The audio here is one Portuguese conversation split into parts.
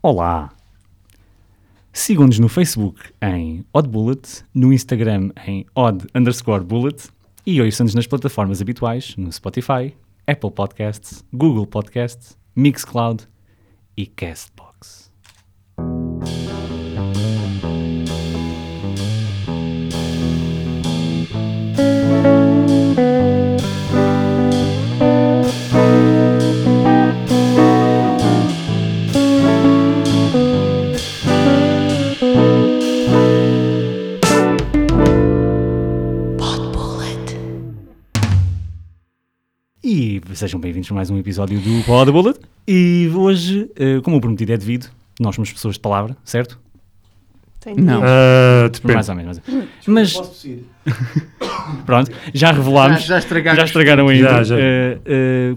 Olá! Sigam-nos no Facebook em Odd Bullet, no Instagram em odd_bullet e ouçam-nos nas plataformas habituais no Spotify, Apple Podcasts, Google Podcasts, Mixcloud e Castbox. Sejam bem-vindos a mais um episódio do Powder Bullet. E hoje, como o prometido é devido, nós somos pessoas de palavra, certo? Não. Depende. Mais ou menos. Mas... posso ir. Pronto, já revelámos. Já estragaram ainda.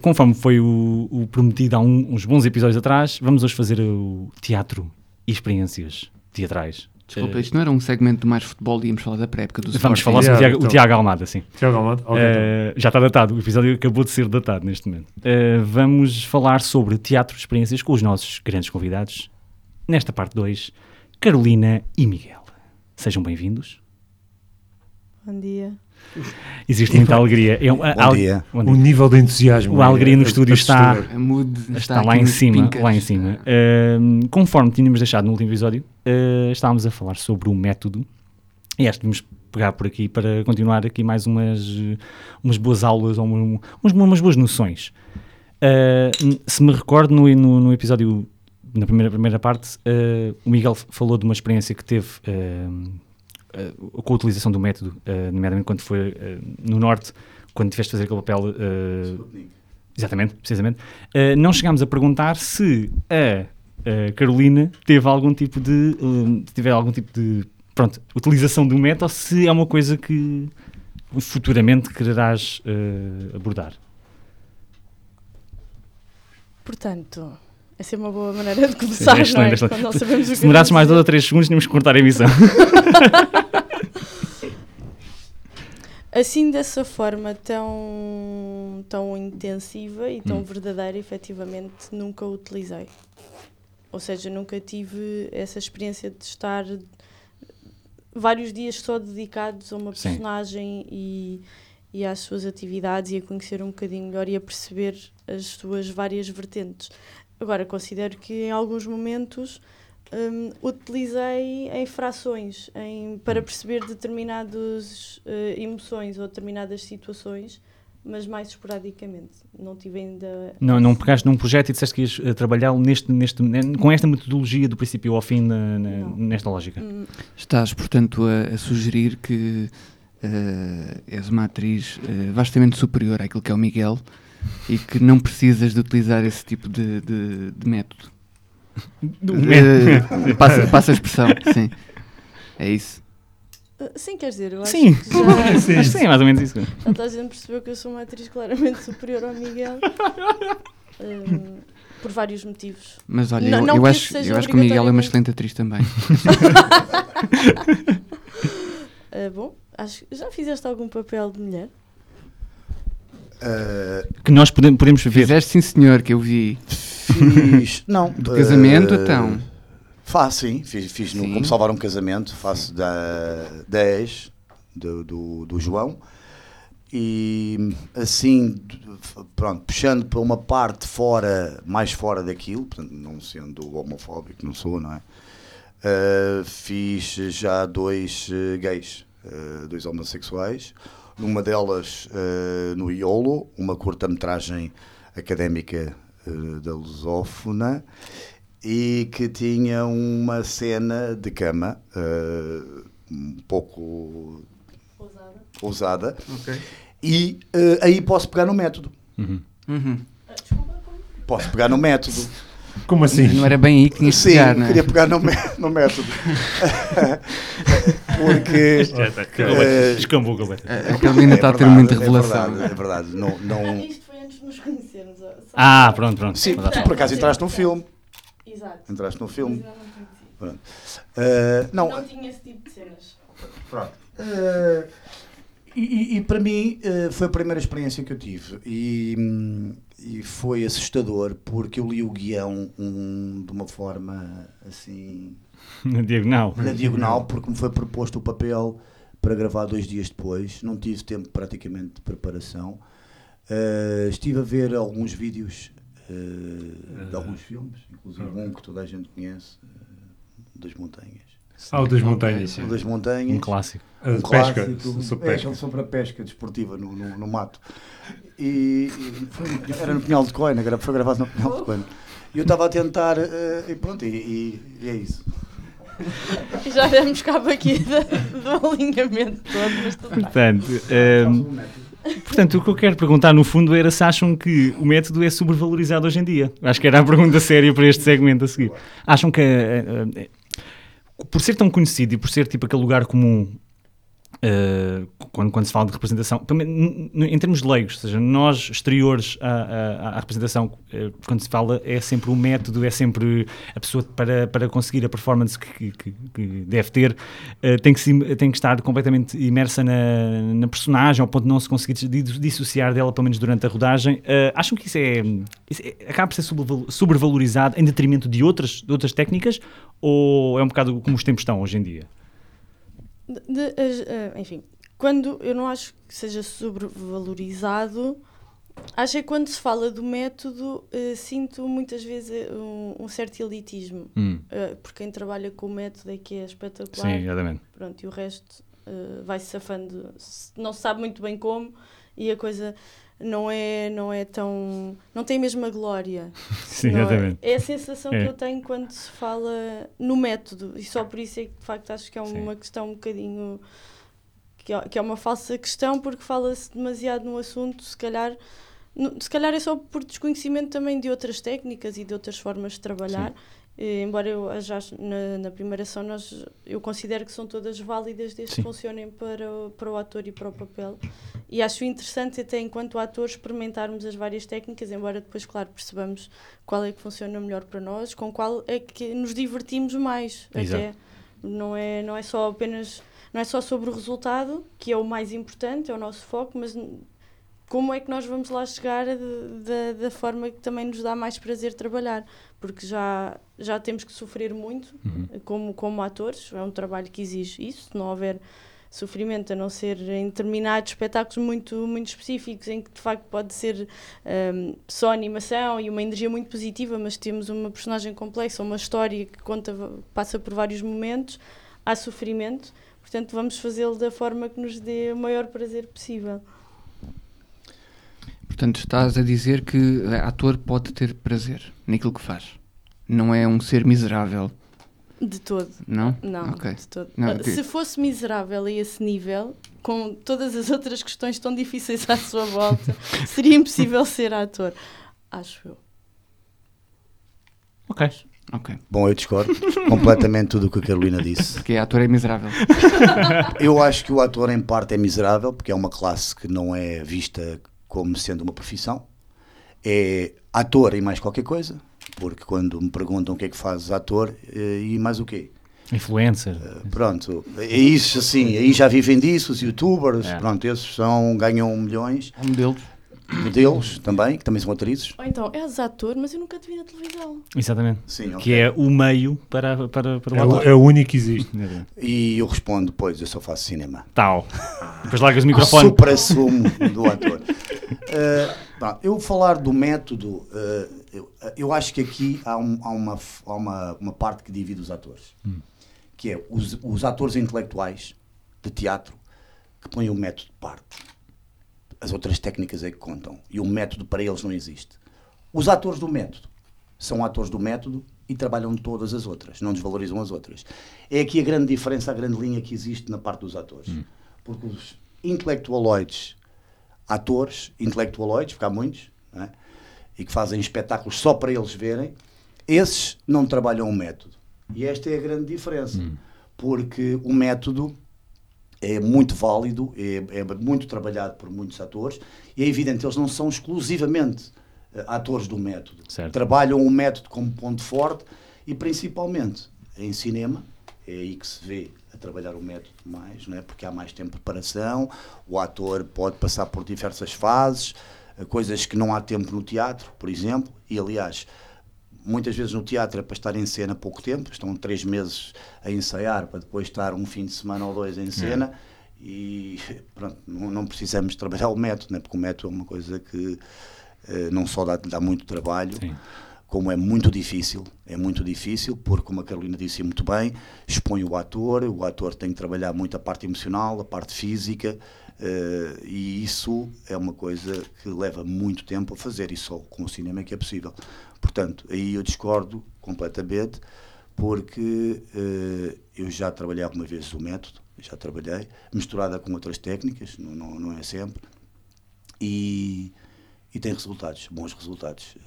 Conforme foi o prometido há uns bons episódios atrás, vamos hoje fazer o teatro e experiências teatrais. Desculpa, isto não era um segmento do Mais Futebol e íamos falar da pré-época dos... Vamos falar sobre o Tiago Almada, sim. Tiago Almada, ok. Já está datado, o episódio acabou de ser datado neste momento. Vamos falar sobre teatro e experiências com os nossos grandes convidados, nesta parte 2, Carolina e Miguel. Sejam bem-vindos. Bom dia. Existe muita alegria. Bom dia. O nível de entusiasmo. A alegria no estúdio está lá em cima. Conforme tínhamos deixado no último episódio, estávamos a falar sobre o método. E acho que vamos pegar por aqui para continuar aqui mais umas boas aulas, ou umas boas noções. Se me recordo, no episódio, na primeira parte, o Miguel falou de uma experiência que teve... com a utilização do método, nomeadamente quando foi no Norte, quando tiveste de fazer aquele papel... exatamente, precisamente. Não chegámos a perguntar se a Carolina teve algum tipo de... utilização do método, ou se é uma coisa que futuramente quererás abordar. Portanto... Essa é uma boa maneira de começar, sim, não é? Quando nós sabemos o que... Se demorasses mais 2 ou 3 segundos, tínhamos que cortar a emissão. Assim, dessa forma tão, tão intensiva e tão verdadeira, efetivamente, nunca utilizei. Ou seja, nunca tive essa experiência de estar vários dias só dedicados a uma personagem e às suas atividades e a conhecer um bocadinho melhor e a perceber as suas várias vertentes. Agora, considero que em alguns momentos utilizei em frações, para perceber determinadas emoções ou determinadas situações, mas mais esporadicamente. Não tive ainda... Não pegaste num projeto e disseste que ias trabalhá-lo com esta metodologia do princípio ao fim, nesta lógica. Estás, portanto, a sugerir que és uma atriz vastamente superior àquilo que é o Miguel... E que não precisas de utilizar esse tipo de método. Passa a expressão, sim. É isso. Sim, quer dizer, eu acho que já... Sim, mais ou menos isso. Já toda a gente percebeu que eu sou uma atriz claramente superior ao Miguel. Por vários motivos. Mas olha, eu acho que o Miguel é uma excelente atriz também. Bom, acho que já fizeste algum papel de mulher? Que nós podemos ver. Fizeste, sim senhor, que eu vi. Fiz, não. Do casamento, então? Faço, sim. Fiz sim. No Como Salvar um Casamento, faço da ex, do João. E assim, pronto, puxando para uma parte fora, mais fora daquilo, portanto, não sendo homofóbico, não sou, não é? Fiz já 2 gays, 2 homossexuais. Uma delas no Iolo, uma curta-metragem académica da Lusófona, e que tinha uma cena de cama um pouco ousada. Okay. E aí posso pegar no método. Posso pegar no método. Como assim? Não era bem aí que tinha que pegar, não é? Sim, queria pegar no método. Porque... Descambou completamente. A Carolina está a ter muita revelação. É verdade. Não... Isto foi antes de nos conhecermos. Sabe? Ah, pronto. Sim, tu por acaso entraste num filme. Exato. Entraste num filme. Pronto. Não tinha esse tipo de cenas. Pronto. E para mim foi a primeira experiência que eu tive e foi assustador, porque eu li o guião de uma forma assim... Na diagonal, porque me foi proposto o papel para gravar 2 dias depois, não tive tempo praticamente de preparação. Estive a ver alguns vídeos de alguns filmes, inclusive um que toda a gente conhece, das montanhas. Das montanhas. Um clássico. Pesca. Sobre a pesca desportiva no mato. E era no Pinhal de Coina, foi gravado no Pinhal de Coina. E eu estava a tentar, e é isso. Já demos cabo aqui do alinhamento todo, mas tudo bem. Portanto, o que eu quero perguntar no fundo era se acham que o método é sobrevalorizado hoje em dia. Acho que era a pergunta séria para este segmento a seguir. Acham que... por ser tão conhecido e por ser tipo aquele lugar comum, quando se fala de representação, em termos de leigos, ou seja, nós exteriores à representação, quando se fala é sempre o método, é sempre a pessoa para conseguir a performance que deve ter, tem que estar completamente imersa na personagem, ao ponto de não se conseguir dissociar dela, pelo menos durante a rodagem. Acham que isso acaba por ser sobrevalorizado em detrimento de outras técnicas, ou é um bocado como os tempos estão hoje em dia? Enfim, quando eu não acho que seja sobrevalorizado, acho que quando se fala do método, sinto muitas vezes um certo elitismo, porque quem trabalha com o método é que é espetacular. Sim, exatamente. Pronto, e o resto vai-se safando, não se sabe muito bem como, e a coisa não é tão... não tem a mesma glória. Sim, exatamente. É a sensação que eu tenho quando se fala no método, e só por isso é que de facto acho que é uma questão um bocadinho... que é uma falsa questão, porque fala-se demasiado no assunto, se calhar é só por desconhecimento também de outras técnicas e de outras formas de trabalhar. Embora eu já na primeira ação eu considero que são todas válidas desde que funcionem para o ator e para o papel, e acho interessante até enquanto ator experimentarmos as várias técnicas, embora depois, claro, percebamos qual é que funciona melhor para nós, com qual é que nos divertimos mais. Exato. Até não é só apenas, não é só sobre o resultado, que é o mais importante, é o nosso foco, mas como é que nós vamos lá chegar da forma que também nos dá mais prazer trabalhar, porque já temos que sofrer muito, como atores, é um trabalho que exige isso, se não houver sofrimento, a não ser em determinados espetáculos muito, muito específicos, em que de facto pode ser só animação e uma energia muito positiva, mas temos uma personagem complexa, uma história que passa por vários momentos, há sofrimento, portanto vamos fazê-lo da forma que nos dê o maior prazer possível. Portanto, estás a dizer que ator pode ter prazer naquilo que faz. Não é um ser miserável. De todo. Não? Não, okay. De todo. Não, se fosse miserável a esse nível, com todas as outras questões tão difíceis à sua volta, seria impossível ser ator. Acho eu. Ok. Bom, eu discordo completamente tudo o que a Carolina disse. Porque ator é miserável. Eu acho que o ator, em parte, é miserável, porque é uma classe que não é vista como sendo uma profissão, é ator e mais qualquer coisa, porque quando me perguntam o que é que fazes ator, e mais o quê? Influencer. Pronto, é isso assim, aí já vivem disso, os youtubers, pronto, esses ganham milhões. Há modelos também, que também são atrizes. Ou então, és ator, mas eu nunca te vi na televisão. Exatamente. Sim, que é o meio para o ator. É o único que existe. E eu respondo, pois, eu só faço cinema. Tal. Depois largas o microfone. Supra-sumo do ator. Eu falar do método, eu acho que aqui há uma parte que divide os atores, que é os atores intelectuais de teatro que põem o método de parte. As outras técnicas é que contam. E o método para eles não existe. Os atores do método são atores do método e trabalham todas as outras. Não desvalorizam as outras. É aqui a grande diferença, a grande linha que existe na parte dos atores. Porque os intelectualoides, porque há muitos, não é? E que fazem espetáculos só para eles verem, esses não trabalham o método. E esta é a grande diferença. Porque o método é muito válido, é muito trabalhado por muitos atores, e é evidente, eles não são exclusivamente atores do método. Certo. Trabalham o método como ponto forte, e principalmente em cinema, é aí que se vê a trabalhar o método mais, não é? Porque há mais tempo de preparação, o ator pode passar por diversas fases, coisas que não há tempo no teatro, por exemplo, e aliás, muitas vezes no teatro é para estar em cena pouco tempo, estão 3 meses a ensaiar para depois estar um fim de semana ou 2 em cena, e pronto, não precisamos trabalhar o método, né? Porque o método é uma coisa que não só dá muito trabalho, sim, como é muito difícil porque, como a Carolina disse muito bem, expõe o ator tem que trabalhar muito a parte emocional, a parte física, e isso é uma coisa que leva muito tempo a fazer, e só com o cinema é que é possível. Portanto, aí eu discordo completamente, porque eu já trabalhei alguma vez o método, misturada com outras técnicas, não é sempre, e tem resultados, bons resultados.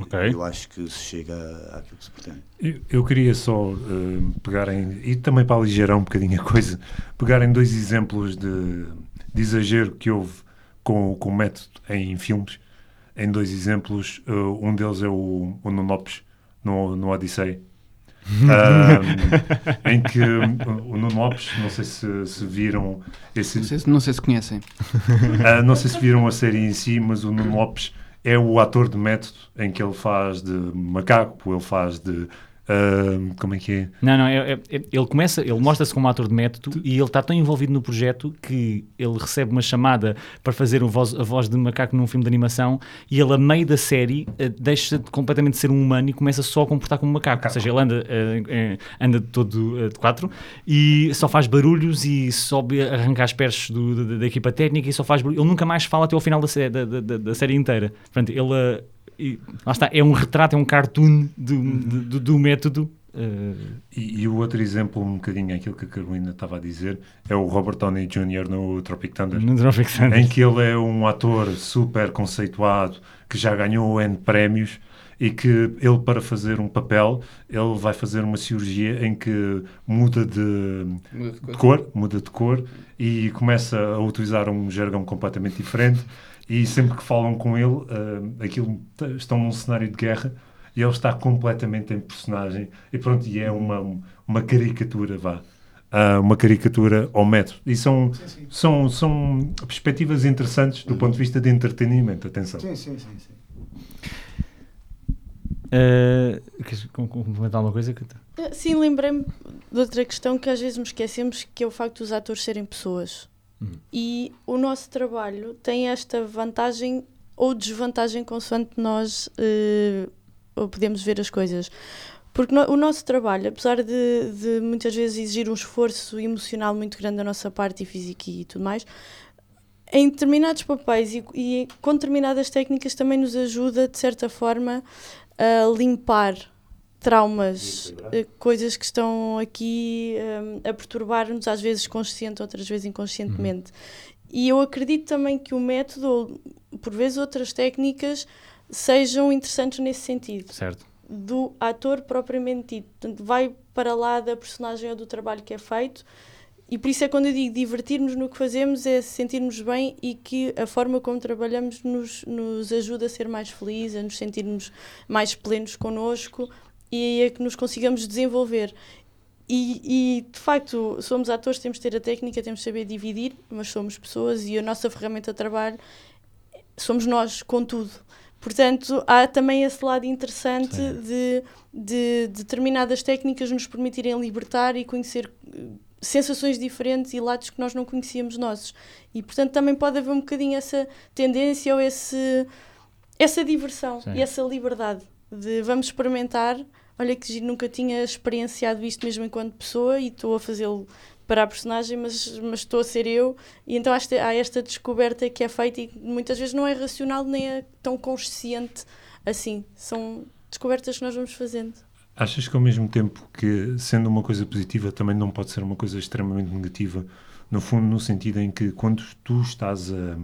Okay. Eu acho que se chega àquilo que se pretende. Eu queria só pegar em, e também para aligerar um bocadinho a coisa, pegar em 2 exemplos de exagero que houve com o método em filmes. Em 2 exemplos, um deles é o Nuno Lopes, no Odisseia, em que o Nuno Lopes, não sei se viram... Não sei se conhecem. Não sei se viram a série em si, mas o Nuno Lopes é o ator de método em que ele faz de macaco, ele faz de... como é que é? Ele mostra-se como ator de método e ele está tão envolvido no projeto que ele recebe uma chamada para fazer a voz de macaco num filme de animação e ele, a meio da série, deixa completamente de ser um humano e começa só a comportar como um macaco. Ou seja, ele anda todo de 4 e só faz barulhos e sobe, arranca as pernas da equipa técnica e só faz barulho. Ele nunca mais fala até ao final da série inteira. Portanto, ele... E, lá está, é um retrato, é um cartoon do método. E o outro exemplo, um bocadinho aquilo que a Carolina estava a dizer, é o Robert Downey Jr. no Tropic Thunder, em que ele é um ator super conceituado, que já ganhou N prémios, e que ele, para fazer um papel, ele vai fazer uma cirurgia em que muda de cor e começa a utilizar um jargão completamente diferente. E sempre que falam com ele, aquilo, estão num cenário de guerra e ele está completamente em personagem. E pronto, e é uma caricatura, vá. Uma caricatura ao método. E são perspectivas interessantes do ponto de vista de entretenimento, atenção. Queres complementar alguma coisa? Sim, lembrei-me de outra questão que às vezes me esquecemos, que é o facto dos atores serem pessoas. E o nosso trabalho tem esta vantagem ou desvantagem consoante nós podemos ver as coisas, porque o nosso trabalho, apesar de muitas vezes exigir um esforço emocional muito grande da nossa parte e física e tudo mais, em determinados papéis e com determinadas técnicas também nos ajuda de certa forma a limpar traumas, coisas que estão aqui a perturbar-nos, às vezes consciente, outras vezes inconscientemente. E eu acredito também que o método, ou por vezes outras técnicas, sejam interessantes nesse sentido. Certo. Do ator propriamente dito. Portanto, vai para lá da personagem ou do trabalho que é feito. E por isso é quando eu digo divertirmos no que fazemos, é sentirmos bem e que a forma como trabalhamos nos ajuda a ser mais felizes, a nos sentirmos mais plenos connosco, e é que nos consigamos desenvolver e de facto somos atores, temos de ter a técnica, temos de saber dividir, mas somos pessoas e a nossa ferramenta de trabalho somos nós, contudo, portanto há também esse lado interessante de determinadas técnicas nos permitirem libertar e conhecer sensações diferentes e lados que nós não conhecíamos nossos, e portanto também pode haver um bocadinho essa tendência ou essa diversão, sim, e essa liberdade de vamos experimentar, olha que giro, nunca tinha experienciado isto mesmo enquanto pessoa e estou a fazê-lo para a personagem, mas estou a ser eu, e então há esta descoberta que é feita e muitas vezes não é racional nem é tão consciente assim, são descobertas que nós vamos fazendo. Achas que ao mesmo tempo que sendo uma coisa positiva também não pode ser uma coisa extremamente negativa, no fundo, no sentido em que quando tu estás a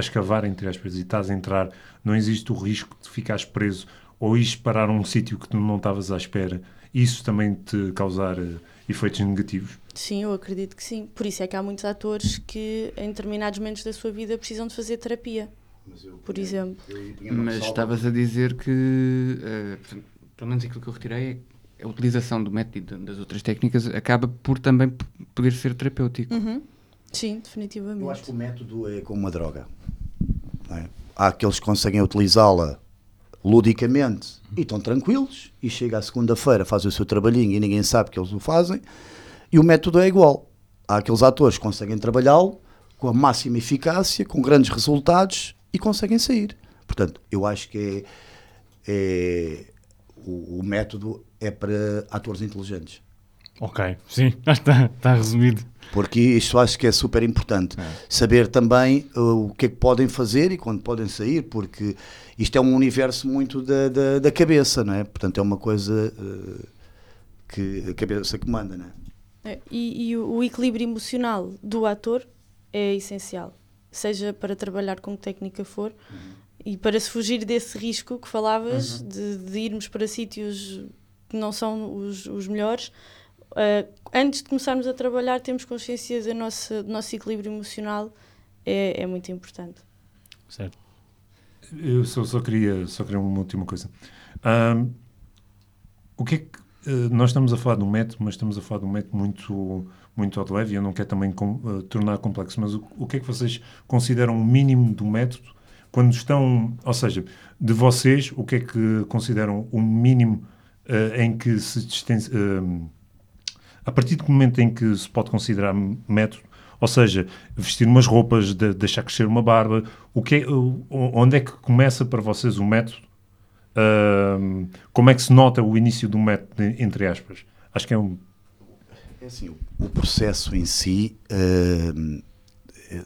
escavar, entre aspas, e estás a entrar, não existe o risco de ficares preso ou ires parar um sítio que tu não estavas à espera, isso também te causar efeitos negativos? Sim, eu acredito que sim. Por isso é que há muitos atores que, em determinados momentos da sua vida, precisam de fazer terapia, por exemplo. Mas estavas a dizer que, pelo menos aquilo que eu retirei, é a utilização do método e das outras técnicas acaba por também poder ser terapêutico. Uhum. Sim, definitivamente. Eu acho que o método é como uma droga. Não é? Há aqueles que conseguem utilizá-la ludicamente e estão tranquilos, e chega à segunda-feira, fazem o seu trabalhinho e ninguém sabe que eles o fazem, e o método é igual. Há aqueles atores que conseguem trabalhá-lo com a máxima eficácia, com grandes resultados, e conseguem sair. Portanto, eu acho que o método é para atores inteligentes. Ok, sim, está resumido. Porque isto acho que é super importante. É. Saber também o que é que podem fazer e quando podem sair, porque isto é um universo muito da cabeça, não é? Portanto, é uma coisa que a cabeça que manda, não é? E o equilíbrio emocional do ator é essencial, seja para trabalhar com que técnica for, e para se fugir desse risco que falavas, de irmos para sítios que não são os melhores. Antes de começarmos a trabalhar, temos consciência do nosso equilíbrio emocional, é muito importante. Certo. Eu só queria uma última coisa. O que é que nós estamos a falar de um método, mas estamos a falar de um método muito, muito ao de leve, e eu não quero também tornar complexo, mas o que é que vocês consideram o mínimo do método quando estão, ou seja, de vocês, o que é que consideram o mínimo em que se distancia, a partir do momento em que se pode considerar método, ou seja, vestir umas roupas, deixar crescer uma barba, onde é que começa para vocês o método? Como é que se nota o início do método, entre aspas? Acho que é um... É assim, o processo em si,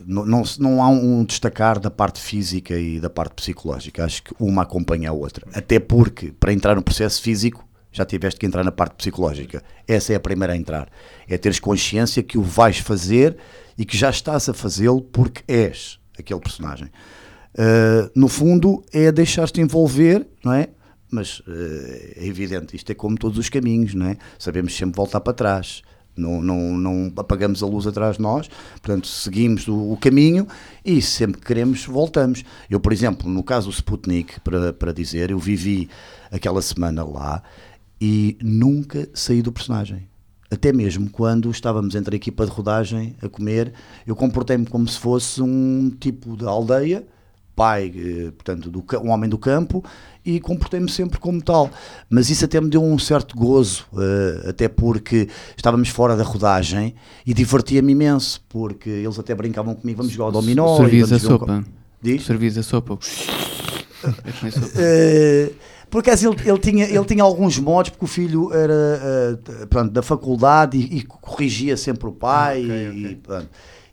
não há um destacar da parte física e da parte psicológica. Acho que uma acompanha a outra. Até porque, para entrar no processo físico, já tiveste que entrar na parte psicológica. Essa é a primeira a entrar. É teres consciência que o vais fazer e que já estás a fazê-lo porque és aquele personagem. No fundo, é deixar-te envolver, não é? Mas é evidente, isto é como todos os caminhos, não é? Sabemos sempre voltar para trás. Não apagamos a luz atrás de nós, portanto, seguimos o caminho e sempre que queremos, voltamos. Eu, por exemplo, no caso do Sputnik, para dizer, eu vivi aquela semana lá, e nunca saí do personagem. Até mesmo quando estávamos entre a equipa de rodagem a comer, eu comportei-me como se fosse um tipo de aldeia, pai, portanto, um homem do campo, e comportei-me sempre como tal. Mas isso até me deu um certo gozo, até porque estávamos fora da rodagem e divertia-me imenso, porque eles até brincavam comigo, vamos jogar ao dominó... Servias a sopa. Servias a sopa. Por acaso ele tinha alguns modos, porque o filho era pronto, da faculdade e corrigia sempre o pai, okay.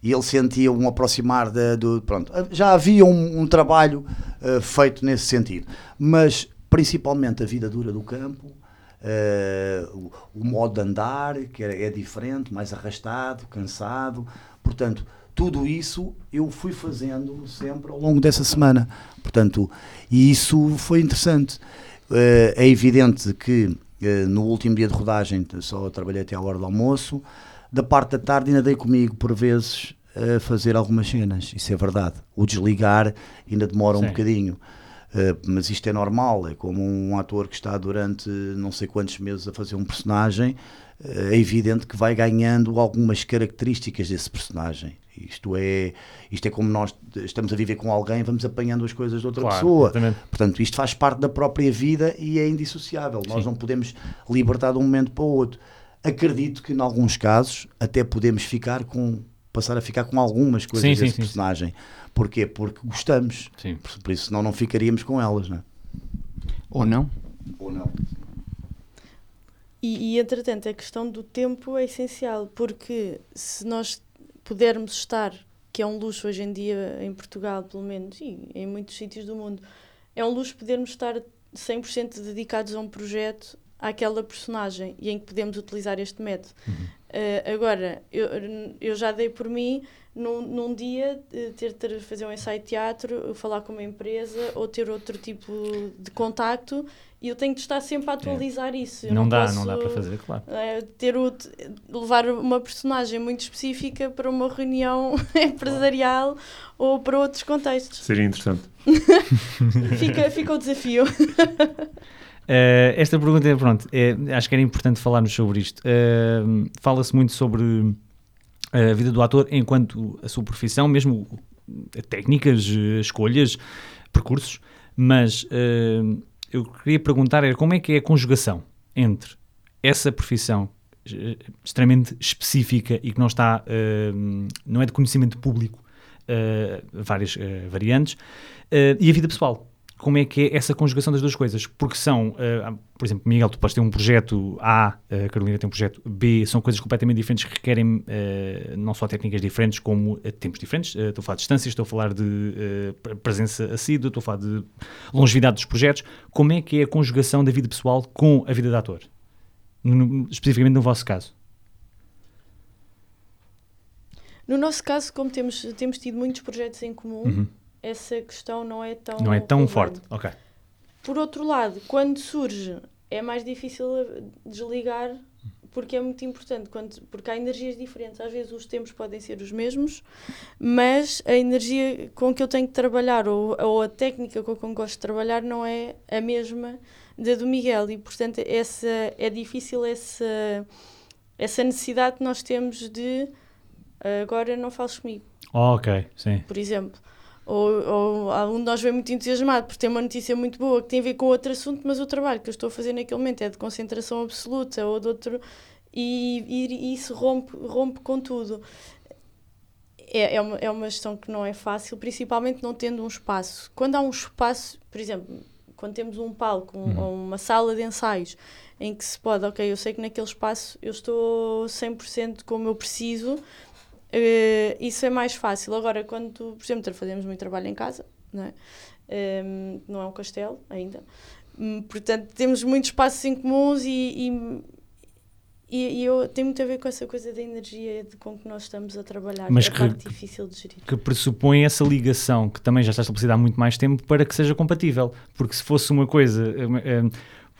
E ele sentia um aproximar pronto, já havia um trabalho feito nesse sentido, mas principalmente a vida dura do campo, o modo de andar, que é diferente, mais arrastado, cansado, portanto... Tudo isso eu fui fazendo sempre ao longo dessa semana, portanto, e isso foi interessante. É evidente que no último dia de rodagem só trabalhei até à hora do almoço, da parte da tarde ainda dei comigo por vezes a fazer algumas cenas, isso é verdade, o desligar ainda demora um bocadinho, mas isto é normal, é como um ator que está durante não sei quantos meses a fazer um personagem, é evidente que vai ganhando algumas características desse personagem. Isto é como nós estamos a viver com alguém, vamos apanhando as coisas de outra pessoa. Exatamente. Portanto, isto faz parte da própria vida e é indissociável. Sim. Nós não podemos libertar de um momento para o outro. Acredito que, em alguns casos, até podemos passar a ficar com algumas coisas desse personagem. Sim. Porquê? Porque gostamos. Sim. Por isso, senão não ficaríamos com elas, não é? Ou não. E, entretanto, a questão do tempo é essencial, porque se nós pudermos estar, que é um luxo hoje em dia em Portugal, pelo menos, e em muitos sítios do mundo, é um luxo podermos estar 100% dedicados a um projeto, àquela personagem, e em que podemos utilizar este método. Agora, eu já dei por mim, num dia, ter fazer um ensaio de teatro, falar com uma empresa, ou ter outro tipo de contacto, e eu tenho de estar sempre a atualizar isso. Não dá para fazer, claro. Levar uma personagem muito específica para uma reunião empresarial ou para outros contextos. Seria interessante. Fica o desafio. Esta pergunta, pronto, acho que era importante falarmos sobre isto. Fala-se muito sobre a vida do ator enquanto a sua profissão, mesmo técnicas, escolhas, percursos, mas eu queria perguntar era como é que é a conjugação entre essa profissão extremamente específica e que não está, não é de conhecimento público, várias variantes, e a vida pessoal. Como é que é essa conjugação das duas coisas? Porque são, por exemplo, Miguel, tu podes ter um projeto A, a Carolina tem um projeto B, são coisas completamente diferentes que requerem não só técnicas diferentes, como tempos diferentes. Estou a falar de distâncias, estou a falar de presença assídua, estou a falar de longevidade dos projetos. Como é que é a conjugação da vida pessoal com a vida de ator? Especificamente no vosso caso. No nosso caso, como temos tido muitos projetos em comum, uhum, essa questão não é tão forte. Okay. Por outro lado, quando surge, é mais difícil desligar, porque é muito importante, porque há energias diferentes. Às vezes os tempos podem ser os mesmos, mas a energia com que eu tenho que trabalhar ou a técnica com que gosto de trabalhar não é a mesma da do Miguel. E, portanto, é difícil essa necessidade que nós temos de agora não fales comigo. Oh, ok, sim. Por exemplo. Ou algum de nós vem muito entusiasmado porque tem uma notícia muito boa que tem a ver com outro assunto, mas o trabalho que eu estou a fazer naquele momento é de concentração absoluta ou de outro, e isso rompe com tudo. É uma gestão que não é fácil, principalmente não tendo um espaço. Quando há um espaço, por exemplo, quando temos um palco ou uma sala de ensaios em que se pode, ok, eu sei que naquele espaço eu estou 100% como eu preciso, isso é mais fácil. Agora, quando por exemplo, fazemos muito trabalho em casa, não é? Não é um castelo ainda, portanto temos muitos espaços em comuns e tem muito a ver com essa coisa da energia com que nós estamos a trabalhar. Mas que é parte difícil de gerir. Que pressupõe essa ligação, que também já está estabelecida há muito mais tempo, para que seja compatível, porque se fosse uma coisa...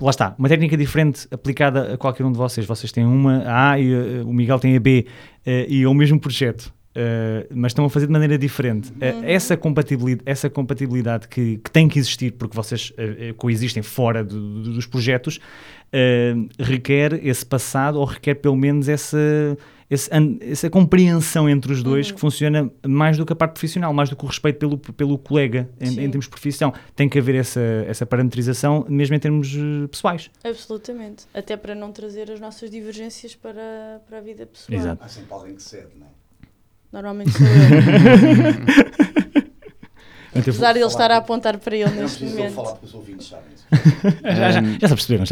Lá está, uma técnica diferente aplicada a qualquer um de vocês. Vocês têm uma A e o Miguel tem a B, e é o mesmo projeto, mas estão a fazer de maneira diferente. Essa compatibilidade que tem que existir, porque vocês coexistem fora dos projetos, requer esse passado, ou requer pelo menos essa compreensão entre os dois, que funciona mais do que a parte profissional, mais do que o respeito pelo colega em termos de profissão. Tem que haver essa parametrização, mesmo em termos pessoais. Absolutamente. Até para não trazer as nossas divergências para a vida pessoal. Exato. Há sempre alguém que cede, não é? Normalmente sou eu. Apesar de ele estar a apontar para ele neste momento. Não preciso falar porque os ouvintes sabem isso. Já se perceberam.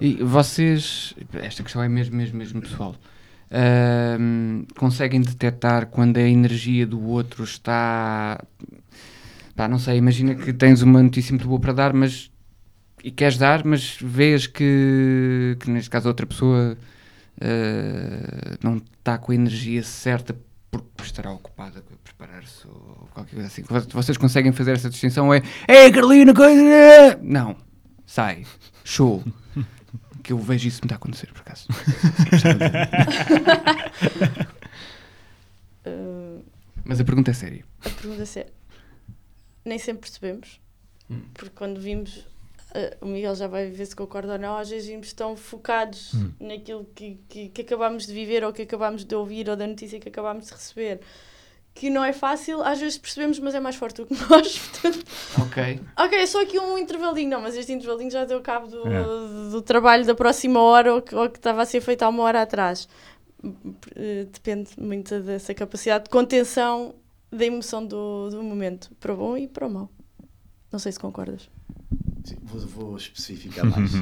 E vocês, esta questão é mesmo pessoal. Conseguem detectar quando a energia do outro está... Pá, não sei, imagina que tens uma notícia muito boa para dar, mas... E queres dar, mas vês que neste caso outra pessoa não está com a energia certa porque estará ocupada a preparar-se ou qualquer coisa assim. Vocês conseguem fazer essa distinção? É Carolina, coisa... Não, sai, show. Que eu vejo isso muito a acontecer, por acaso. Mas a pergunta é séria. A pergunta é séria. Nem sempre percebemos, porque quando vimos, o Miguel já vai ver se concorda ou não, às vezes vimos tão focados naquilo que acabámos de viver, ou que acabámos de ouvir, ou da notícia que acabámos de receber, que não é fácil, às vezes percebemos, mas é mais forte do que nós. Ok, é só aqui um intervalinho. Não, mas este intervalinho já deu cabo do trabalho da próxima hora, ou que estava a ser feito há uma hora atrás. Depende muito dessa capacidade de contenção da emoção do momento, para o bom e para o mau. Não sei se concordas. Sim, vou especificar mais.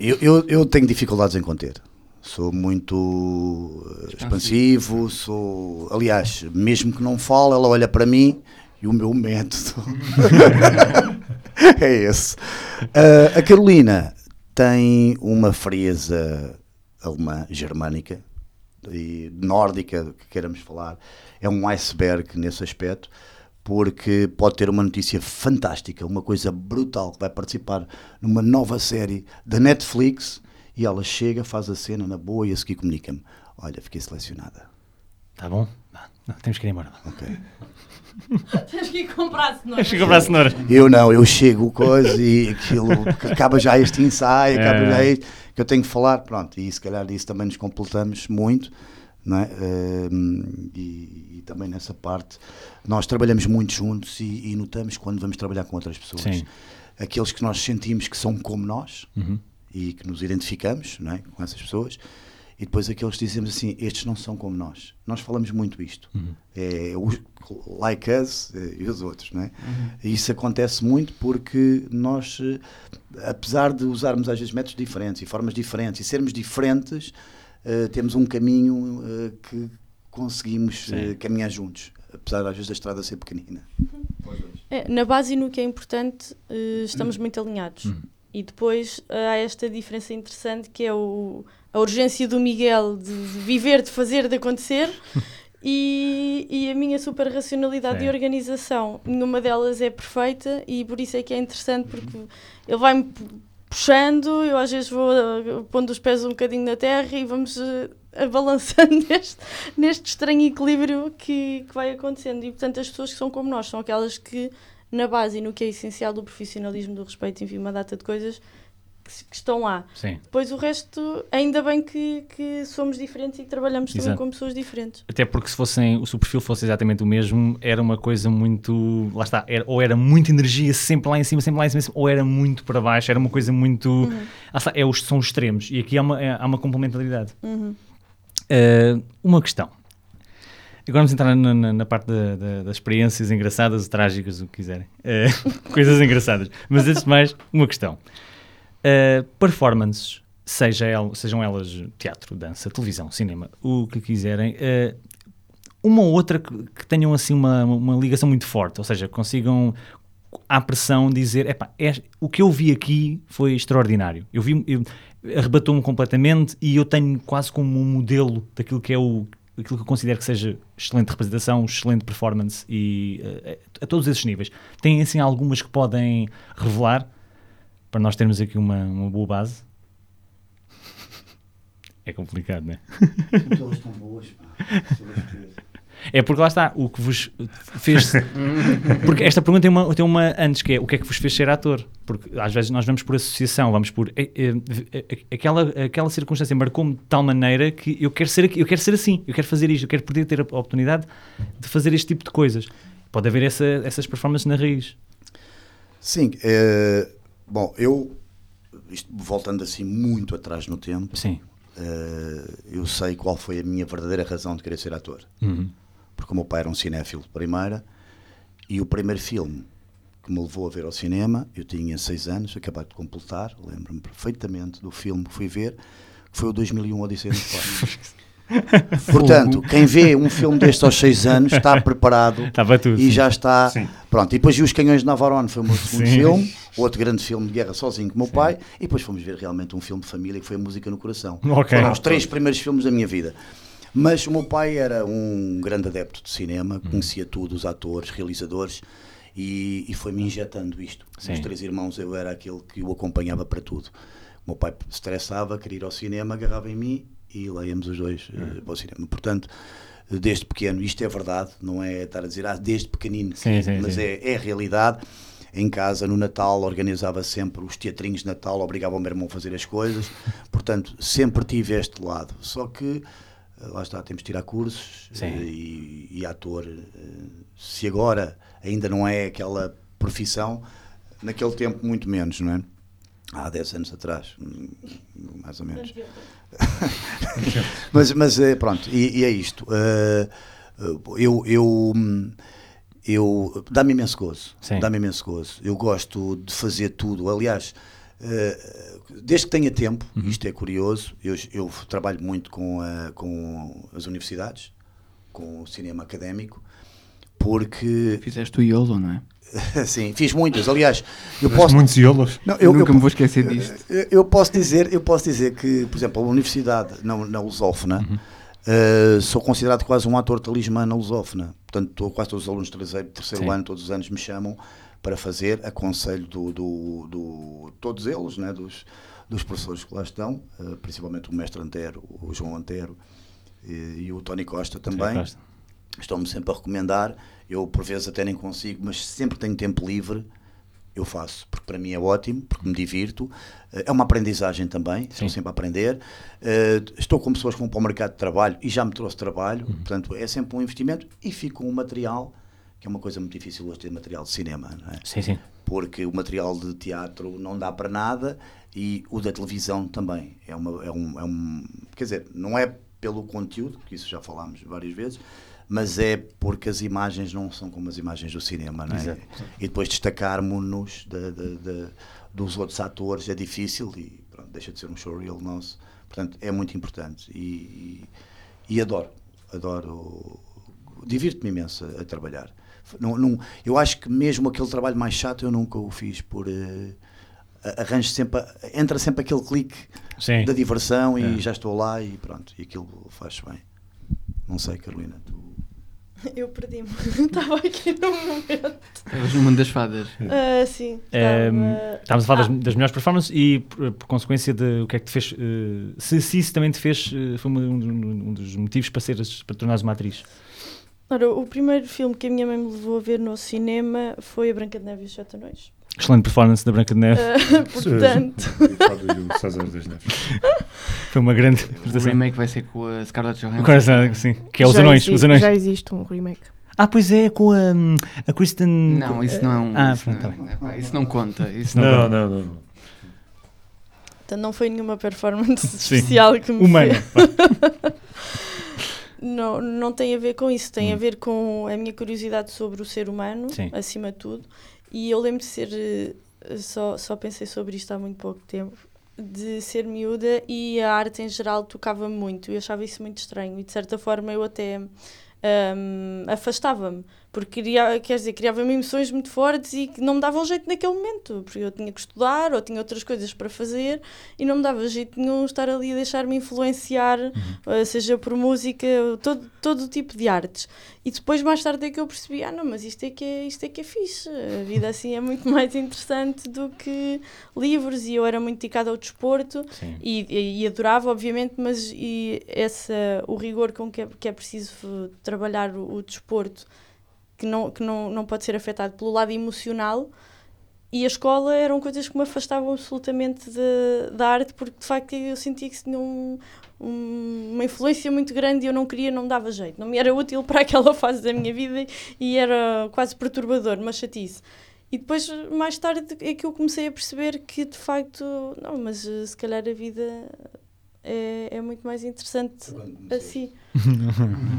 Eu tenho dificuldades em conter. Sou muito expansivo, aliás, mesmo que não fale, ela olha para mim e o meu método é esse. A Carolina tem uma frieza alemã, germânica e nórdica, do que queiramos falar. É um iceberg nesse aspecto, porque pode ter uma notícia fantástica, uma coisa brutal, que vai participar numa nova série da Netflix. E ela chega, faz a cena na boa e a seguir comunica-me. Olha, fiquei selecionada. Tá bom? Não, temos que ir embora. Ok. Tens que ir comprar cenoura. Eu não, eu chego coisa e aquilo, acaba já este ensaio, acaba já este, que eu tenho que falar, pronto, e se calhar disso também nos completamos muito, não é? E também nessa parte, nós trabalhamos muito juntos e notamos quando vamos trabalhar com outras pessoas, sim, aqueles que nós sentimos que são como nós, uhum, e que nos identificamos, não é, com essas pessoas. E depois aqueles que dizemos assim, estes não são como nós. Nós falamos muito isto. Uhum. É, os like us e os outros, não é? Uhum. E isso acontece muito porque nós, apesar de usarmos às vezes métodos diferentes e formas diferentes e sermos diferentes, temos um caminho que conseguimos caminhar juntos. Apesar às vezes da estrada ser pequenina. É, na base e no que é importante, estamos muito alinhados. Uhum. E depois há esta diferença interessante que é a urgência do Miguel de viver, de fazer, de acontecer e a minha super racionalidade de organização. Nenhuma delas é perfeita e por isso é que é interessante, porque ele vai-me puxando, eu às vezes vou pondo os pés um bocadinho na terra e vamos abalançando neste estranho equilíbrio que vai acontecendo. E portanto as pessoas que são como nós são aquelas que na base e no que é essencial do profissionalismo, do respeito, enfim, uma data de coisas que estão lá. Sim. Depois o resto, ainda bem que somos diferentes e que trabalhamos também com pessoas diferentes. Até porque se o perfil fosse exatamente o mesmo, era uma coisa muito... Lá está, ou era muita energia sempre lá em cima, ou era muito para baixo, era uma coisa muito... Uhum. São os extremos, e aqui há uma complementaridade. Uhum. Uma questão. Agora vamos entrar na parte das experiências engraçadas ou trágicas, o que quiserem. Coisas engraçadas. Mas antes de mais, uma questão. Performances, sejam elas teatro, dança, televisão, cinema, o que quiserem, uma ou outra que tenham assim uma ligação muito forte, ou seja, consigam à pressão dizer, o que eu vi aqui foi extraordinário, eu arrebatou-me completamente e eu tenho quase como um modelo daquilo que é aquilo que eu considero que seja excelente representação, excelente performance e a todos esses níveis. Tem assim algumas que podem revelar? Para nós termos aqui uma boa base. É complicado, não é? Todas estão boas, é porque lá está, o que vos fez... Porque esta pergunta tem uma antes, que é o que é que vos fez ser ator? Porque às vezes nós vamos por associação, vamos por... Aquela circunstância marcou-me de tal maneira que eu quero ser assim, eu quero fazer isto, eu quero poder ter a oportunidade de fazer este tipo de coisas. Pode haver essas performances na raiz. Sim, bom, voltando assim muito atrás no tempo, sim, eu sei qual foi a minha verdadeira razão de querer ser ator. Uhum. Porque o meu pai era um cinéfilo de primeira, e o primeiro filme que me levou a ver ao cinema, eu tinha 6 anos, acabado de completar, lembro-me perfeitamente do filme que fui ver, foi o 2001 Odisseia no Espaço. Portanto, quem vê um filme deste aos 6 anos está preparado tudo, e sim, já está, sim, pronto. E depois Os Canhões de Navarone foi o meu segundo, sim, filme, outro grande filme de guerra sozinho com o meu, sim, pai, e depois fomos ver realmente um filme de família que foi A Música no Coração. Okay. Foram os 3 primeiros filmes da minha vida. Mas o meu pai era um grande adepto de cinema, conhecia tudo, os atores, realizadores, e foi-me injetando isto. Sim. Os 3 irmãos, eu era aquele que o acompanhava para tudo. O meu pai se estressava, queria ir ao cinema, agarrava em mim e leíamos os dois para o cinema. Portanto, desde pequeno, isto é verdade, não é estar a dizer, desde pequenino, sim, mas sim. É a realidade. Em casa, no Natal, organizava sempre os teatrinhos de Natal, obrigava o meu irmão a fazer as coisas, portanto, sempre tive este lado. Só que, lá está, temos de tirar cursos e ator, se agora ainda não é aquela profissão, naquele tempo muito menos, não é? Há 10 anos atrás, mais ou menos. mas pronto, e é isto. Eu dá-me imenso gozo. Sim. Dá-me imenso gozo. Eu gosto de fazer tudo. Aliás, desde que tenha tempo, isto é curioso, eu trabalho muito com as universidades, com o cinema académico, porque... Fizeste o IOLO, não é? Sim, fiz muitas, aliás, muitos iolos. Não, eu nunca me vou esquecer disto. Eu posso dizer que, por exemplo, a universidade na Lusófona, sou considerado quase um ator talismã na Lusófona. Portanto, quase todos os alunos do terceiro ano, todos os anos me chamam para fazer, aconselho todos eles, né, dos professores que lá estão, principalmente o mestre Antero, o João Antero e o Tony Costa também. estão-me sempre a recomendar. Eu por vezes até nem consigo, mas sempre que tenho tempo livre eu faço, porque para mim é ótimo, porque me divirto, é uma aprendizagem também. Sim. Estou sempre a aprender, estou com pessoas que vão para o mercado de trabalho e já me trouxe trabalho, portanto é sempre um investimento, e fico com um material que é uma coisa muito difícil hoje, ter material de cinema, não é? Sim, sim. Porque o material de teatro não dá para nada, e o da televisão também quer dizer, não é pelo conteúdo, que isso já falámos várias vezes, mas é porque as imagens não são como as imagens do cinema, não é? Exato. E depois destacarmos-nos dos outros atores é difícil, e pronto, deixa de ser um showreel nosso, portanto é muito importante, e adoro, divirto-me imenso a trabalhar. Não, eu acho que mesmo aquele trabalho mais chato eu nunca o fiz por... arranjo sempre, entra sempre aquele clique. Sim. Da diversão, e já estou lá, e pronto, e aquilo faz-se bem. Não sei, Carolina, tu... Eu perdi-me, estava aqui num momento. Estavas no mundo das fadas. Sim. Estávamos a falar das melhores performances, e por consequência de o que é que te fez... se isso também te fez... foi um dos motivos para tornares uma atriz. Ora, o primeiro filme que a minha mãe me levou a ver no cinema foi A Branca de Neve e os Sete Anões. Excelente performance da Branca de Neve. Portanto... Foi uma grande... O remake vai ser com a Scarlett Johansson. Coração, sim. Que é Os Anões. Já existe um remake. Ah, pois é, com a Kristen... Não, isso não é um... isso não conta. Isso não conta. Então não foi nenhuma performance especial que me humana. Não tem a ver com isso. Tem a ver com a minha curiosidade sobre o ser humano, sim, acima de tudo. E eu lembro de ser, só pensei sobre isto há muito pouco tempo, de ser miúda, e a arte em geral tocava-me muito. Eu achava isso muito estranho, e de certa forma eu até afastava-me, porque criava-me emoções muito fortes e que não me davam jeito naquele momento, porque eu tinha que estudar ou tinha outras coisas para fazer, e não me dava jeito nenhum estar ali a deixar-me influenciar, seja por música, todo o tipo de artes. E depois mais tarde é que eu percebi, mas isto é que é fixe, a vida assim é muito mais interessante do que livros, e eu era muito dedicada ao desporto e adorava, obviamente, mas o rigor com que é preciso trabalhar o desporto, que não pode ser afetado pelo lado emocional, e a escola eram coisas que me afastavam absolutamente da arte, porque de facto eu sentia que tinha uma influência muito grande, e eu não queria, não me dava jeito, não me era útil para aquela fase da minha vida, e era quase perturbador, uma chatice. E depois, mais tarde, é que eu comecei a perceber que de facto, não, mas se calhar a vida... É muito mais interessante assim.